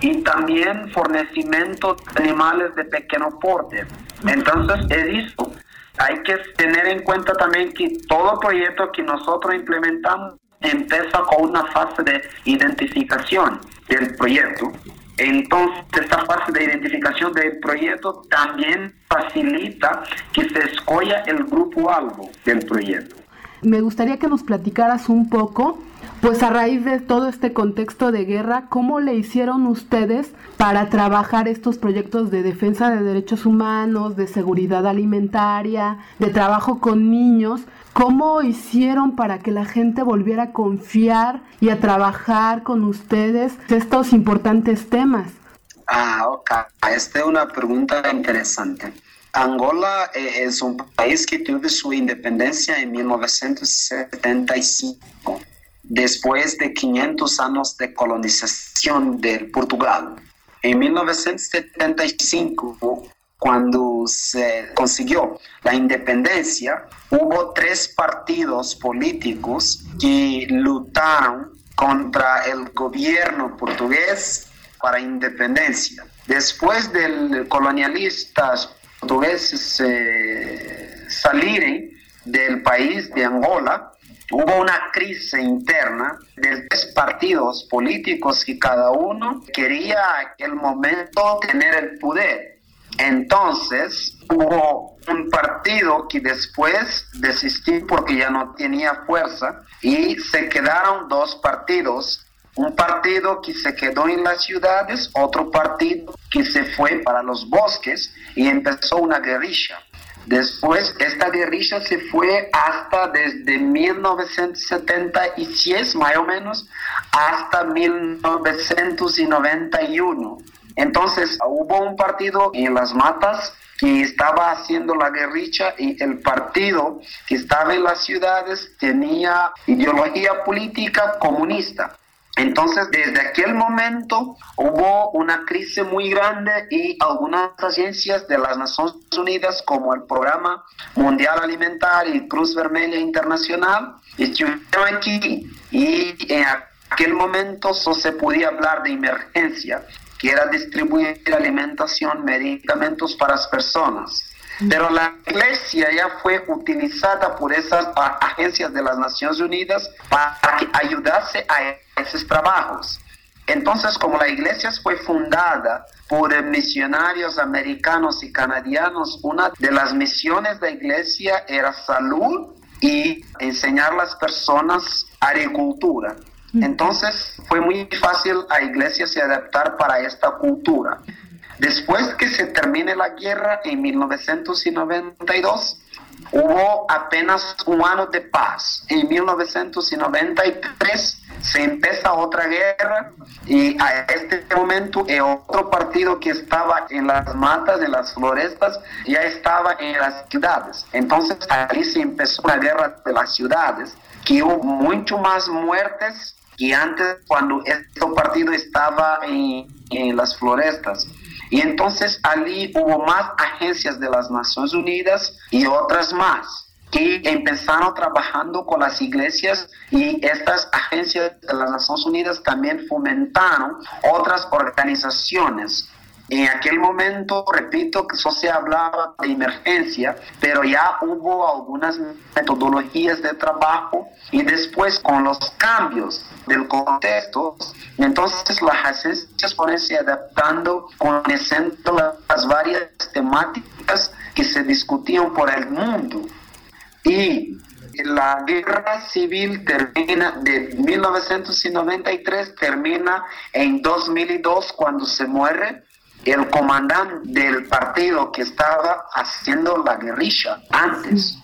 y también fornecimiento de animales de pequeño porte. Entonces, es eso. Hay que tener en cuenta también que todo proyecto que nosotros implementamos empieza con una fase de identificación del proyecto. Entonces, esta fase de identificación del proyecto también facilita que se escoja el grupo algo del proyecto. Me gustaría que nos platicaras un poco, pues a raíz de todo este contexto de guerra, ¿cómo le hicieron ustedes para trabajar estos proyectos de defensa de derechos humanos, de seguridad alimentaria, de trabajo con niños? ¿Cómo hicieron para que la gente volviera a confiar y a trabajar con ustedes estos importantes temas? Ah, ok. Esta es una pregunta interesante. Angola es un país que tuvo su independencia en mil novecientos setenta y cinco, después de quinientos años de colonización de Portugal. En mil novecientos setenta y cinco, cuando se consiguió la independencia, hubo tres partidos políticos que lucharon contra el gobierno portugués para independencia. Después del colonialistas portugueses eh, salieron del país de Angola, hubo una crisis interna de tres partidos políticos que cada uno quería en aquel momento tener el poder. Entonces hubo un partido que después desistió porque ya no tenía fuerza y se quedaron dos partidos. Un partido que se quedó en las ciudades, otro partido que se fue para los bosques y empezó una guerrilla. Después, esta guerrilla se fue hasta desde mil novecientos setenta y seis, más o menos, hasta mil novecientos noventa y uno. Entonces, hubo un partido en las matas que estaba haciendo la guerrilla y el partido que estaba en las ciudades tenía ideología política comunista. Entonces, desde aquel momento hubo una crisis muy grande y algunas agencias de las Naciones Unidas, como el Programa Mundial Alimentario y Cruz Vermelha Internacional, estuvieron aquí y en aquel momento solo se podía hablar de emergencia, que era distribuir alimentación, medicamentos para las personas. Pero la iglesia ya fue utilizada por esas agencias de las Naciones Unidas para que ayudase a esos trabajos. Entonces, como la iglesia fue fundada por misionarios americanos y canadianos, una de las misiones de la iglesia era salud y enseñar a las personas agricultura. Entonces, fue muy fácil a la iglesia se adaptar para esta cultura. Después que se termine la guerra en mil novecientos noventa y dos, hubo apenas un año de paz. En mil novecientos noventa y tres se empieza otra guerra y a este momento el otro partido que estaba en las matas, en las florestas, ya estaba en las ciudades. Entonces ahí se empezó una guerra de las ciudades, que hubo mucho más muertes que antes cuando este partido estaba en, en las florestas. Y entonces allí hubo más agencias de las Naciones Unidas y otras más que empezaron trabajando con las iglesias, y estas agencias de las Naciones Unidas también fomentaron otras organizaciones. En aquel momento, repito, que eso se hablaba de emergencia, pero ya hubo algunas metodologías de trabajo, y después con los cambios del contexto, entonces las agencias fueron se adaptando con el centro de las varias temáticas que se discutían por el mundo. Y la guerra civil termina de mil novecientos noventa y tres, termina en dos mil dos cuando se muere el comandante del partido que estaba haciendo la guerrilla antes.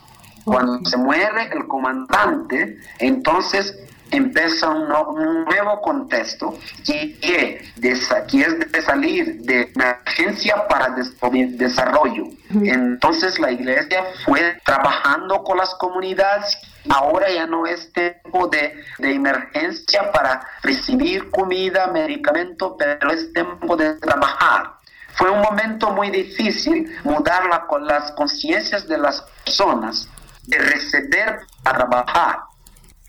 Cuando se muere el comandante, entonces empieza un, no, un nuevo contexto que, que, de, que es de salir de emergencia para des, desarrollo. Entonces la iglesia fue trabajando con las comunidades. Ahora ya no es tiempo de, de emergencia para recibir comida, medicamento, pero es tiempo de trabajar. Fue un momento muy difícil mudar la, con las conciencias de las personas, de recibir a trabajar,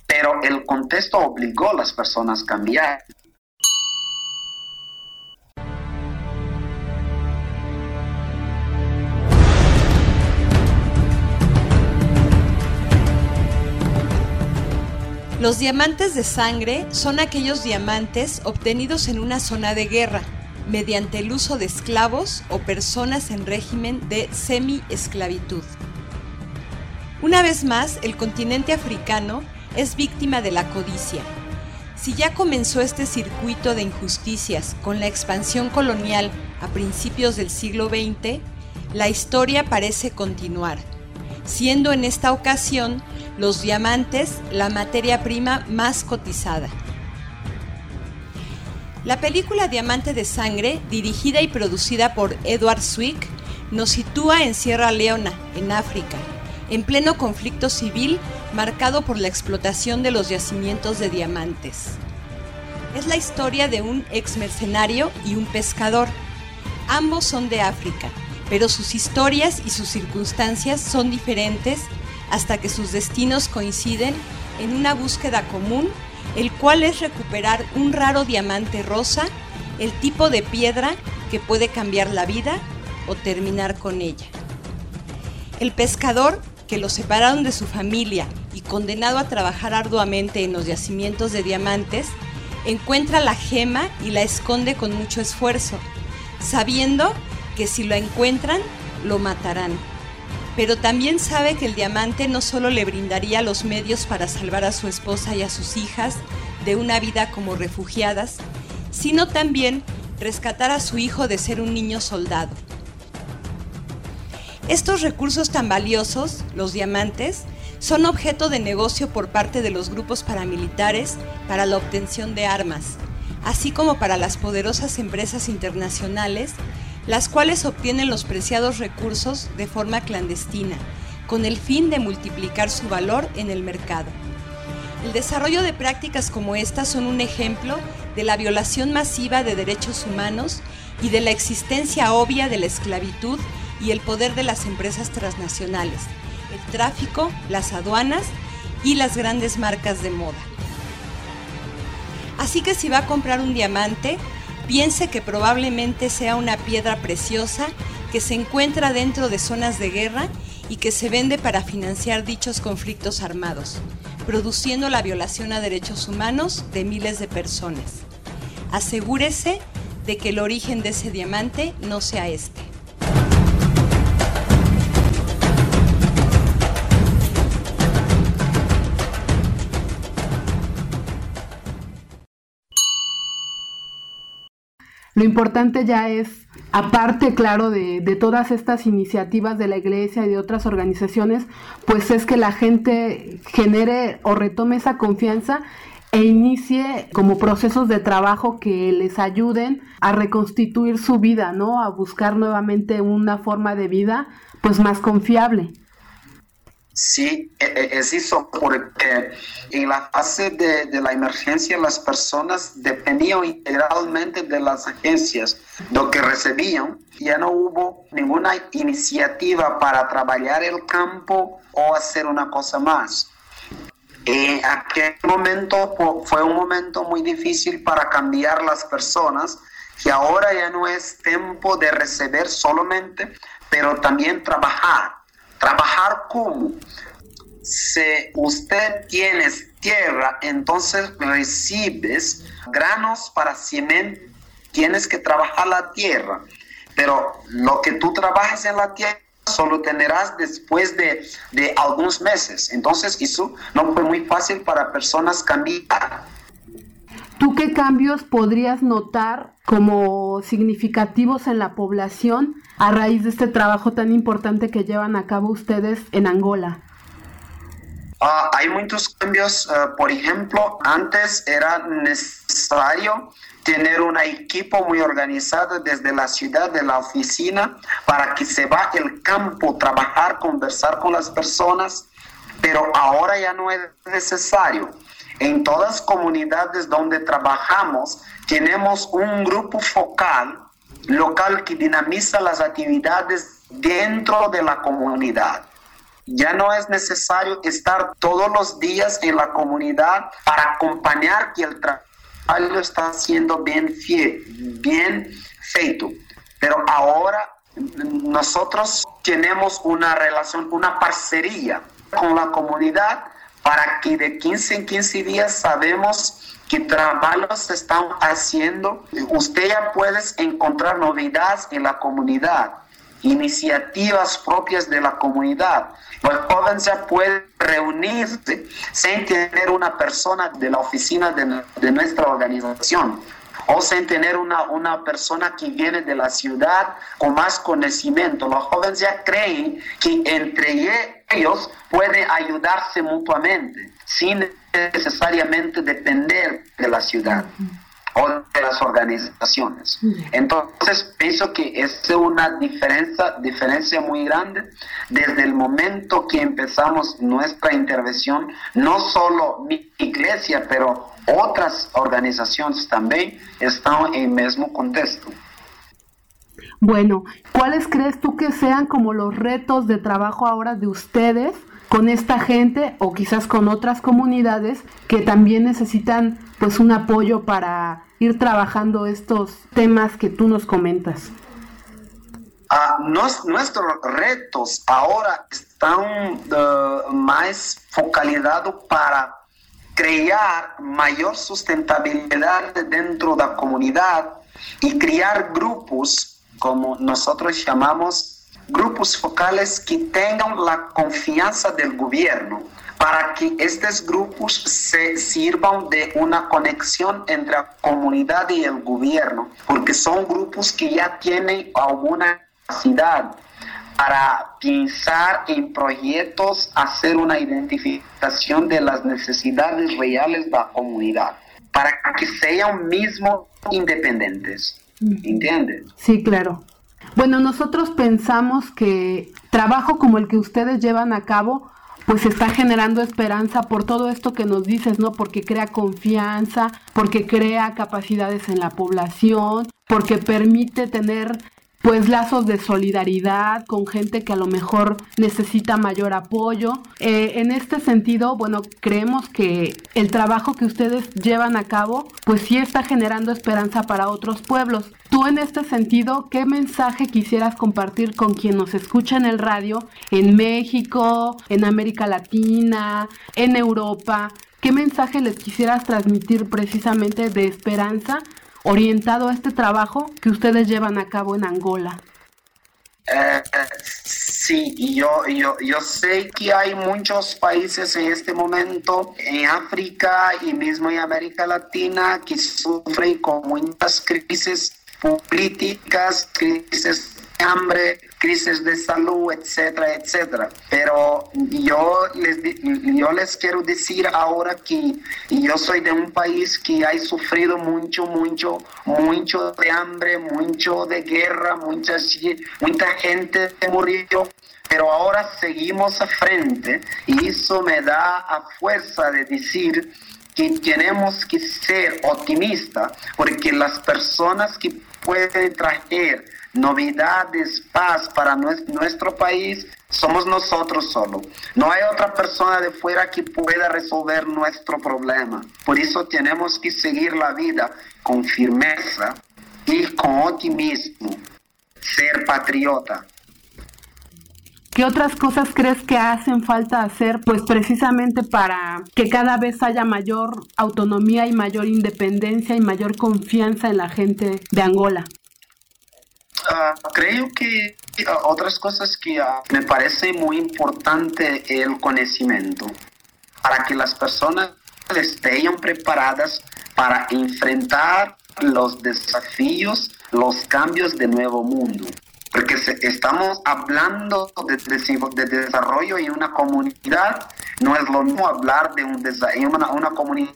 pero el contexto obligó a las personas a cambiar. Los diamantes de sangre son aquellos diamantes obtenidos en una zona de guerra, mediante el uso de esclavos o personas en régimen de semi-esclavitud. Una vez más, el continente africano es víctima de la codicia. Si ya comenzó este circuito de injusticias con la expansión colonial a principios del siglo veinte, la historia parece continuar, siendo en esta ocasión los diamantes la materia prima más cotizada. La película Diamante de Sangre, dirigida y producida por Edward Zwick, nos sitúa en Sierra Leona, en África, en pleno conflicto civil marcado por la explotación de los yacimientos de diamantes. Es la historia de un exmercenario y un pescador. Ambos son de África, pero sus historias y sus circunstancias son diferentes hasta que sus destinos coinciden en una búsqueda común, el cual es recuperar un raro diamante rosa, el tipo de piedra que puede cambiar la vida o terminar con ella. El pescador, que lo separaron de su familia y condenado a trabajar arduamente en los yacimientos de diamantes, encuentra la gema y la esconde con mucho esfuerzo, sabiendo que si lo encuentran, lo matarán. Pero también sabe que el diamante no solo le brindaría los medios para salvar a su esposa y a sus hijas de una vida como refugiadas, sino también rescatar a su hijo de ser un niño soldado. Estos recursos tan valiosos, los diamantes, son objeto de negocio por parte de los grupos paramilitares para la obtención de armas, así como para las poderosas empresas internacionales, las cuales obtienen los preciados recursos de forma clandestina, con el fin de multiplicar su valor en el mercado. El desarrollo de prácticas como estas son un ejemplo de la violación masiva de derechos humanos y de la existencia obvia de la esclavitud y el poder de las empresas transnacionales, el tráfico, las aduanas y las grandes marcas de moda. Así que si va a comprar un diamante, piense que probablemente sea una piedra preciosa que se encuentra dentro de zonas de guerra y que se vende para financiar dichos conflictos armados, produciendo la violación a derechos humanos de miles de personas. Asegúrese de que el origen de ese diamante no sea este. Lo importante ya es, aparte, claro, de, de todas estas iniciativas de la iglesia y de otras organizaciones, pues es que la gente genere o retome esa confianza e inicie como procesos de trabajo que les ayuden a reconstituir su vida, ¿no? A buscar nuevamente una forma de vida pues más confiable. Sí, es eso, porque en la fase de, de la emergencia las personas dependían integralmente de las agencias, lo que recibían. Ya no hubo ninguna iniciativa para trabajar el campo o hacer una cosa más. En aquel momento fue un momento muy difícil para cambiar las personas, que ahora ya no es tiempo de recibir solamente, pero también trabajar. ¿Trabajar cómo? Si usted tiene tierra, entonces recibes granos para simiente. Tienes que trabajar la tierra. Pero lo que tú trabajes en la tierra solo tendrás después de, de algunos meses. Entonces eso no fue muy fácil para personas cambiar. ¿Tú qué cambios podrías notar como significativos en la población a raíz de este trabajo tan importante que llevan a cabo ustedes en Angola? Uh, hay muchos cambios. Uh, por ejemplo, antes era necesario tener un equipo muy organizado desde la ciudad, de la oficina, para que se vaya al campo, trabajar, conversar con las personas, pero ahora ya no es necesario. En todas las comunidades donde trabajamos, tenemos un grupo focal, local, que dinamiza las actividades dentro de la comunidad. Ya no es necesario estar todos los días en la comunidad para acompañar que el trabajo está siendo bien, fiel, bien feito. Pero ahora nosotros tenemos una relación, una parcería con la comunidad, para que de quince en quince días sabemos qué trabajos se están haciendo. Usted ya puede encontrar novedades en la comunidad, iniciativas propias de la comunidad. Los jóvenes ya pueden reunirse sin tener una persona de la oficina de, de nuestra organización, o sin tener una, una persona que viene de la ciudad con más conocimiento. Los jóvenes ya creen que entre ellos pueden ayudarse mutuamente, sin necesariamente depender de la ciudad o de las organizaciones. Entonces, pienso que es una diferencia, diferencia muy grande desde el momento que empezamos nuestra intervención, no solo mi iglesia, pero otras organizaciones también están en el mismo contexto. Bueno, ¿cuáles crees tú que sean como los retos de trabajo ahora de ustedes con esta gente o quizás con otras comunidades que también necesitan pues un apoyo para ir trabajando estos temas que tú nos comentas? Uh, nos, nuestros retos ahora están uh, más focalizados para crear mayor sustentabilidad dentro de la comunidad y crear grupos, como nosotros llamamos, grupos focales que tengan la confianza del gobierno, para que estos grupos se sirvan de una conexión entre la comunidad y el gobierno, porque son grupos que ya tienen alguna capacidad para pensar en proyectos, hacer una identificación de las necesidades reales de la comunidad, para que sean mismos independientes. ¿Entiendes? Sí, claro. Bueno, nosotros pensamos que trabajo como el que ustedes llevan a cabo pues está generando esperanza por todo esto que nos dices, ¿no? Porque crea confianza, porque crea capacidades en la población, porque permite tener pues lazos de solidaridad con gente que a lo mejor necesita mayor apoyo. Eh, en este sentido, bueno, creemos que el trabajo que ustedes llevan a cabo, pues sí está generando esperanza para otros pueblos. Tú en este sentido, ¿qué mensaje quisieras compartir con quien nos escucha en el radio, en México, en América Latina, en Europa? ¿Qué mensaje les quisieras transmitir precisamente de esperanza orientado a este trabajo que ustedes llevan a cabo en Angola. Eh, eh, sí, yo, yo, yo sé que hay muchos países en este momento en África y mismo en América Latina que sufren con muchas crisis políticas, crisis de hambre, crisis de salud, etcétera, etcétera. Pero yo les, yo les quiero decir ahora que yo soy de un país que ha sufrido mucho, mucho, mucho de hambre, mucho de guerra, mucha, mucha gente murió. Pero ahora seguimos a frente y eso me da a fuerza de decir que tenemos que ser optimistas, porque las personas que pueden traer novedades, paz para nuestro país, somos nosotros solo. No hay otra persona de fuera que pueda resolver nuestro problema. Por eso tenemos que seguir la vida con firmeza y con optimismo. Ser patriota. ¿Qué otras cosas crees que hacen falta hacer, pues precisamente para que cada vez haya mayor autonomía y mayor independencia y mayor confianza en la gente de Angola? Uh, creo que uh, otras cosas que uh, me parece muy importante el conocimiento, para que las personas estén preparadas para enfrentar los desafíos, los cambios de nuevo mundo. Porque se, estamos hablando de, de, de desarrollo en una comunidad, no es lo mismo hablar de un desa, en una, una comunidad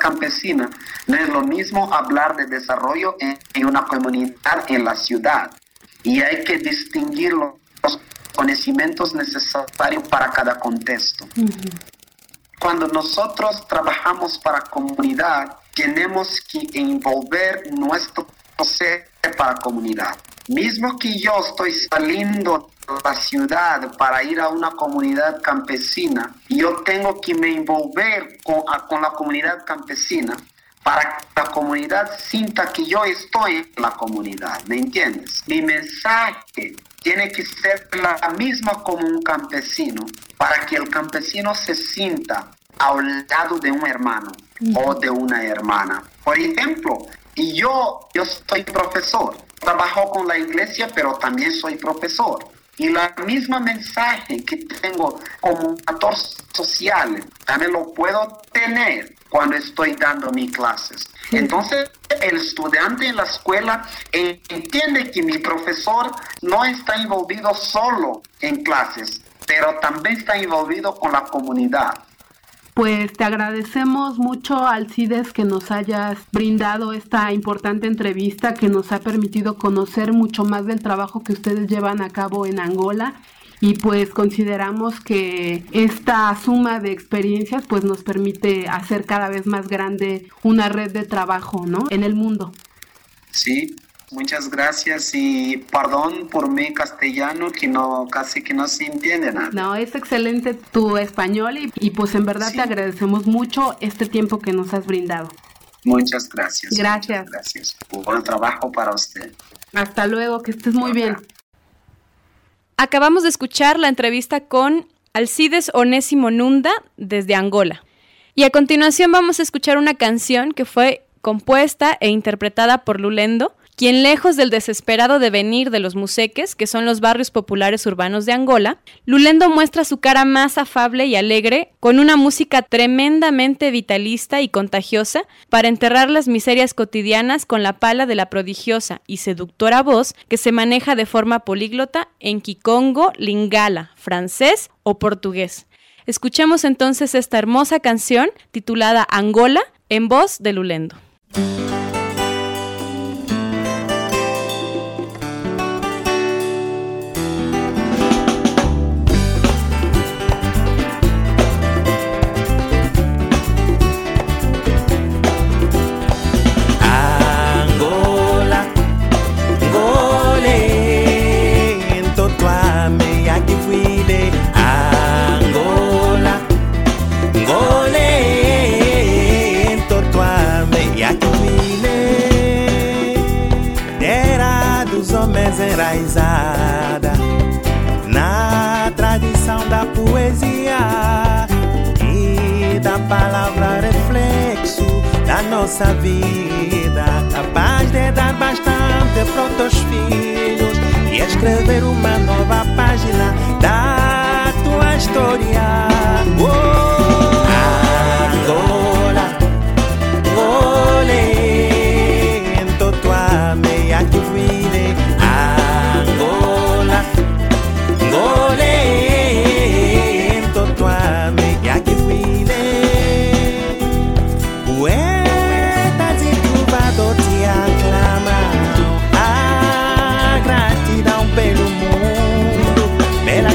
campesina, no es lo mismo hablar de desarrollo en, en una comunidad en la ciudad. Y hay que distinguir los, los conocimientos necesarios para cada contexto. Uh-huh. Cuando nosotros trabajamos para comunidad, tenemos que envolver nuestro ser para comunidad. Mismo que yo estoy saliendo de la ciudad para ir a una comunidad campesina, yo tengo que me envolver con, a, con la comunidad campesina para que la comunidad sienta que yo estoy en la comunidad, ¿me entiendes? Mi mensaje tiene que ser la misma como un campesino, para que el campesino se sienta al lado de un hermano o de una hermana. Por ejemplo, yo, yo soy profesor. Trabajo con la iglesia, pero también soy profesor. Y la misma mensaje que tengo como un actor social, también lo puedo tener cuando estoy dando mis clases. Entonces, el estudiante en la escuela entiende que mi profesor no está envolvido solo en clases, pero también está envolvido con la comunidad. Pues te agradecemos mucho, Alcides, que nos hayas brindado esta importante entrevista que nos ha permitido conocer mucho más del trabajo que ustedes llevan a cabo en Angola, y pues consideramos que esta suma de experiencias pues nos permite hacer cada vez más grande una red de trabajo, ¿no?, en el mundo. Sí, muchas gracias y perdón por mi castellano que no casi que no se entiende nada. No, es excelente tu español y, y pues en verdad sí. Te agradecemos mucho este tiempo que nos has brindado. Muchas gracias. Gracias. Muchas gracias. Buen trabajo para usted. Hasta luego, que estés muy bien. Acabamos de escuchar la entrevista con Alcides Onésimo Nunda desde Angola. Y a continuación vamos a escuchar una canción que fue compuesta e interpretada por Lulendo, quien, lejos del desesperado devenir de los museques, que son los barrios populares urbanos de Angola, Lulendo muestra su cara más afable y alegre, con una música tremendamente vitalista y contagiosa, para enterrar las miserias cotidianas con la pala de la prodigiosa y seductora voz que se maneja de forma políglota en kikongo, lingala, francés o portugués. Escuchemos entonces esta hermosa canción titulada Angola, en voz de Lulendo. Enraizada na tradição da poesia e da palavra reflexo da nossa nossa vida, capaz de dar bastante para os teus filhos e escrever uma nova página da tua história. Oh! Agora, olé, então tu amei a que virei. Agora, olé, então tu amei a que virei.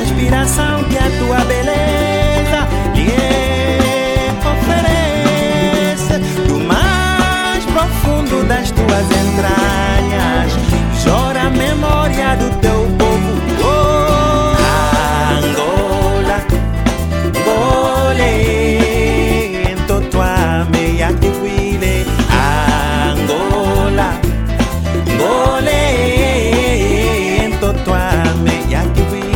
Inspiração que a tua beleza lhe oferece, do mais profundo das tuas entranhas chora a memória do teu povo. Oh, Angola, Golê, então tua meia que huile. Angola, Golê, então tua meia que huile.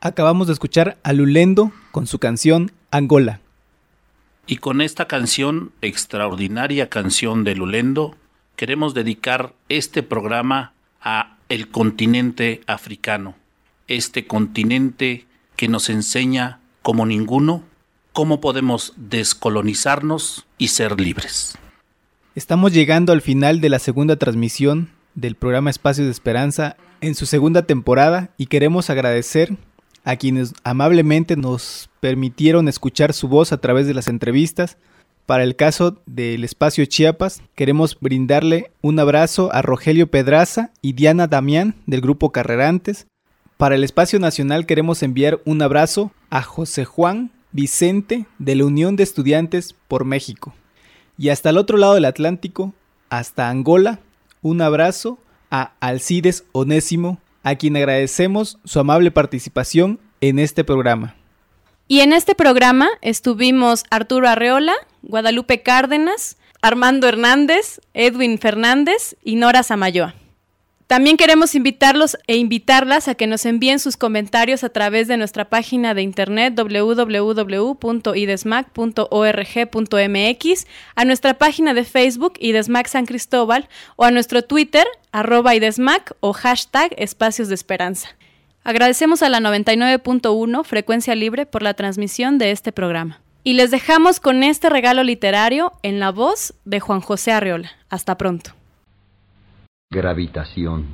Acabamos de escuchar a Lulendo con su canción Angola. Y con esta canción, extraordinaria canción de Lulendo, queremos dedicar este programa a el continente africano. Este continente que nos enseña, como ninguno, cómo podemos descolonizarnos y ser libres. Estamos llegando al final de la segunda transmisión del programa Espacios de Esperanza en su segunda temporada y queremos agradecer a quienes amablemente nos permitieron escuchar su voz a través de las entrevistas. Para el caso del Espacio Chiapas, queremos brindarle un abrazo a Rogelio Pedraza y Diana Damián del Grupo Carrerantes. Para el Espacio Nacional queremos enviar un abrazo a José Juan Vicente de la Unión de Estudiantes por México. Y hasta el otro lado del Atlántico, hasta Angola, un abrazo a Alcides Onésimo, a quien agradecemos su amable participación en este programa. Y en este programa estuvimos Arturo Arreola, Guadalupe Cárdenas, Armando Hernández, Edwin Fernández y Nora Samayoa. También queremos invitarlos e invitarlas a que nos envíen sus comentarios a través de nuestra página de internet doble u doble u doble u punto idesmac punto org punto m x, a nuestra página de Facebook Idesmac San Cristóbal o a nuestro Twitter arroba Idesmac o hashtag Espacios de Esperanza. Agradecemos a la noventa y nueve punto uno Frecuencia Libre por la transmisión de este programa. Y les dejamos con este regalo literario en la voz de Juan José Arreola. Hasta pronto. Gravitación.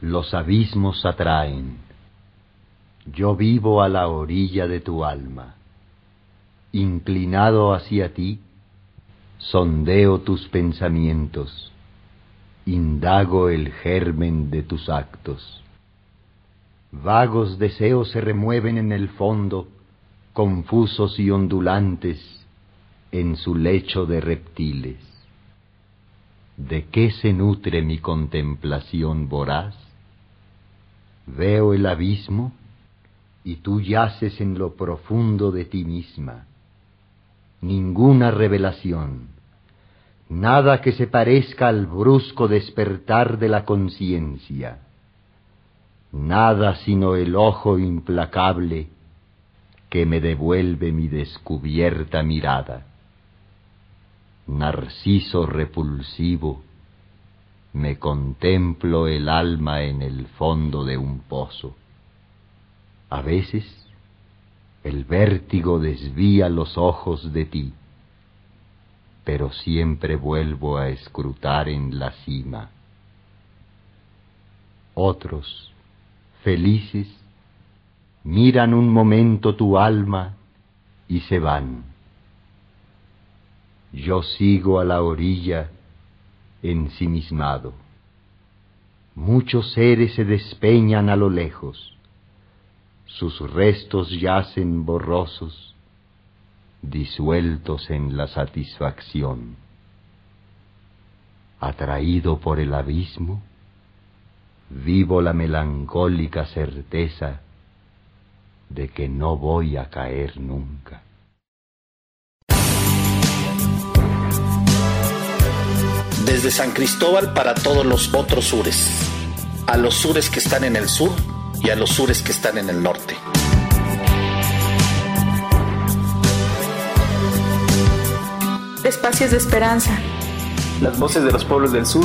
Los abismos atraen. Yo vivo a la orilla de tu alma. Inclinado hacia ti, sondeo tus pensamientos. Indago el germen de tus actos. Vagos deseos se remueven en el fondo, confusos y ondulantes, en su lecho de reptiles. ¿De qué se nutre mi contemplación voraz? Veo el abismo y tú yaces en lo profundo de ti misma. Ninguna revelación, nada que se parezca al brusco despertar de la conciencia, nada sino el ojo implacable que me devuelve mi descubierta mirada. Narciso repulsivo, me contemplo el alma en el fondo de un pozo. A veces el vértigo desvía los ojos de ti, pero siempre vuelvo a escrutar en la cima. Otros, felices, miran un momento tu alma y se van. Yo sigo a la orilla ensimismado. Muchos seres se despeñan a lo lejos. Sus restos yacen borrosos, disueltos en la satisfacción. Atraído por el abismo, vivo la melancólica certeza de que no voy a caer nunca. Desde San Cristóbal para todos los otros sures, a los sures que están en el sur y a los sures que están en el norte. Espacios de esperanza. Las voces de los pueblos del sur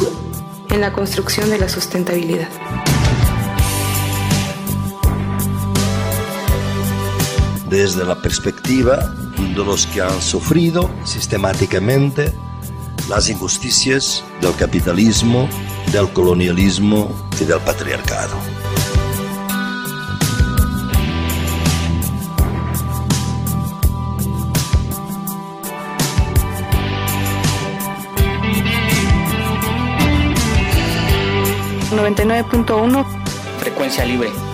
en la construcción de la sustentabilidad. Desde la perspectiva de los que han sufrido sistemáticamente las injusticias del capitalismo, del colonialismo y del patriarcado. noventa y nueve punto uno Frecuencia libre.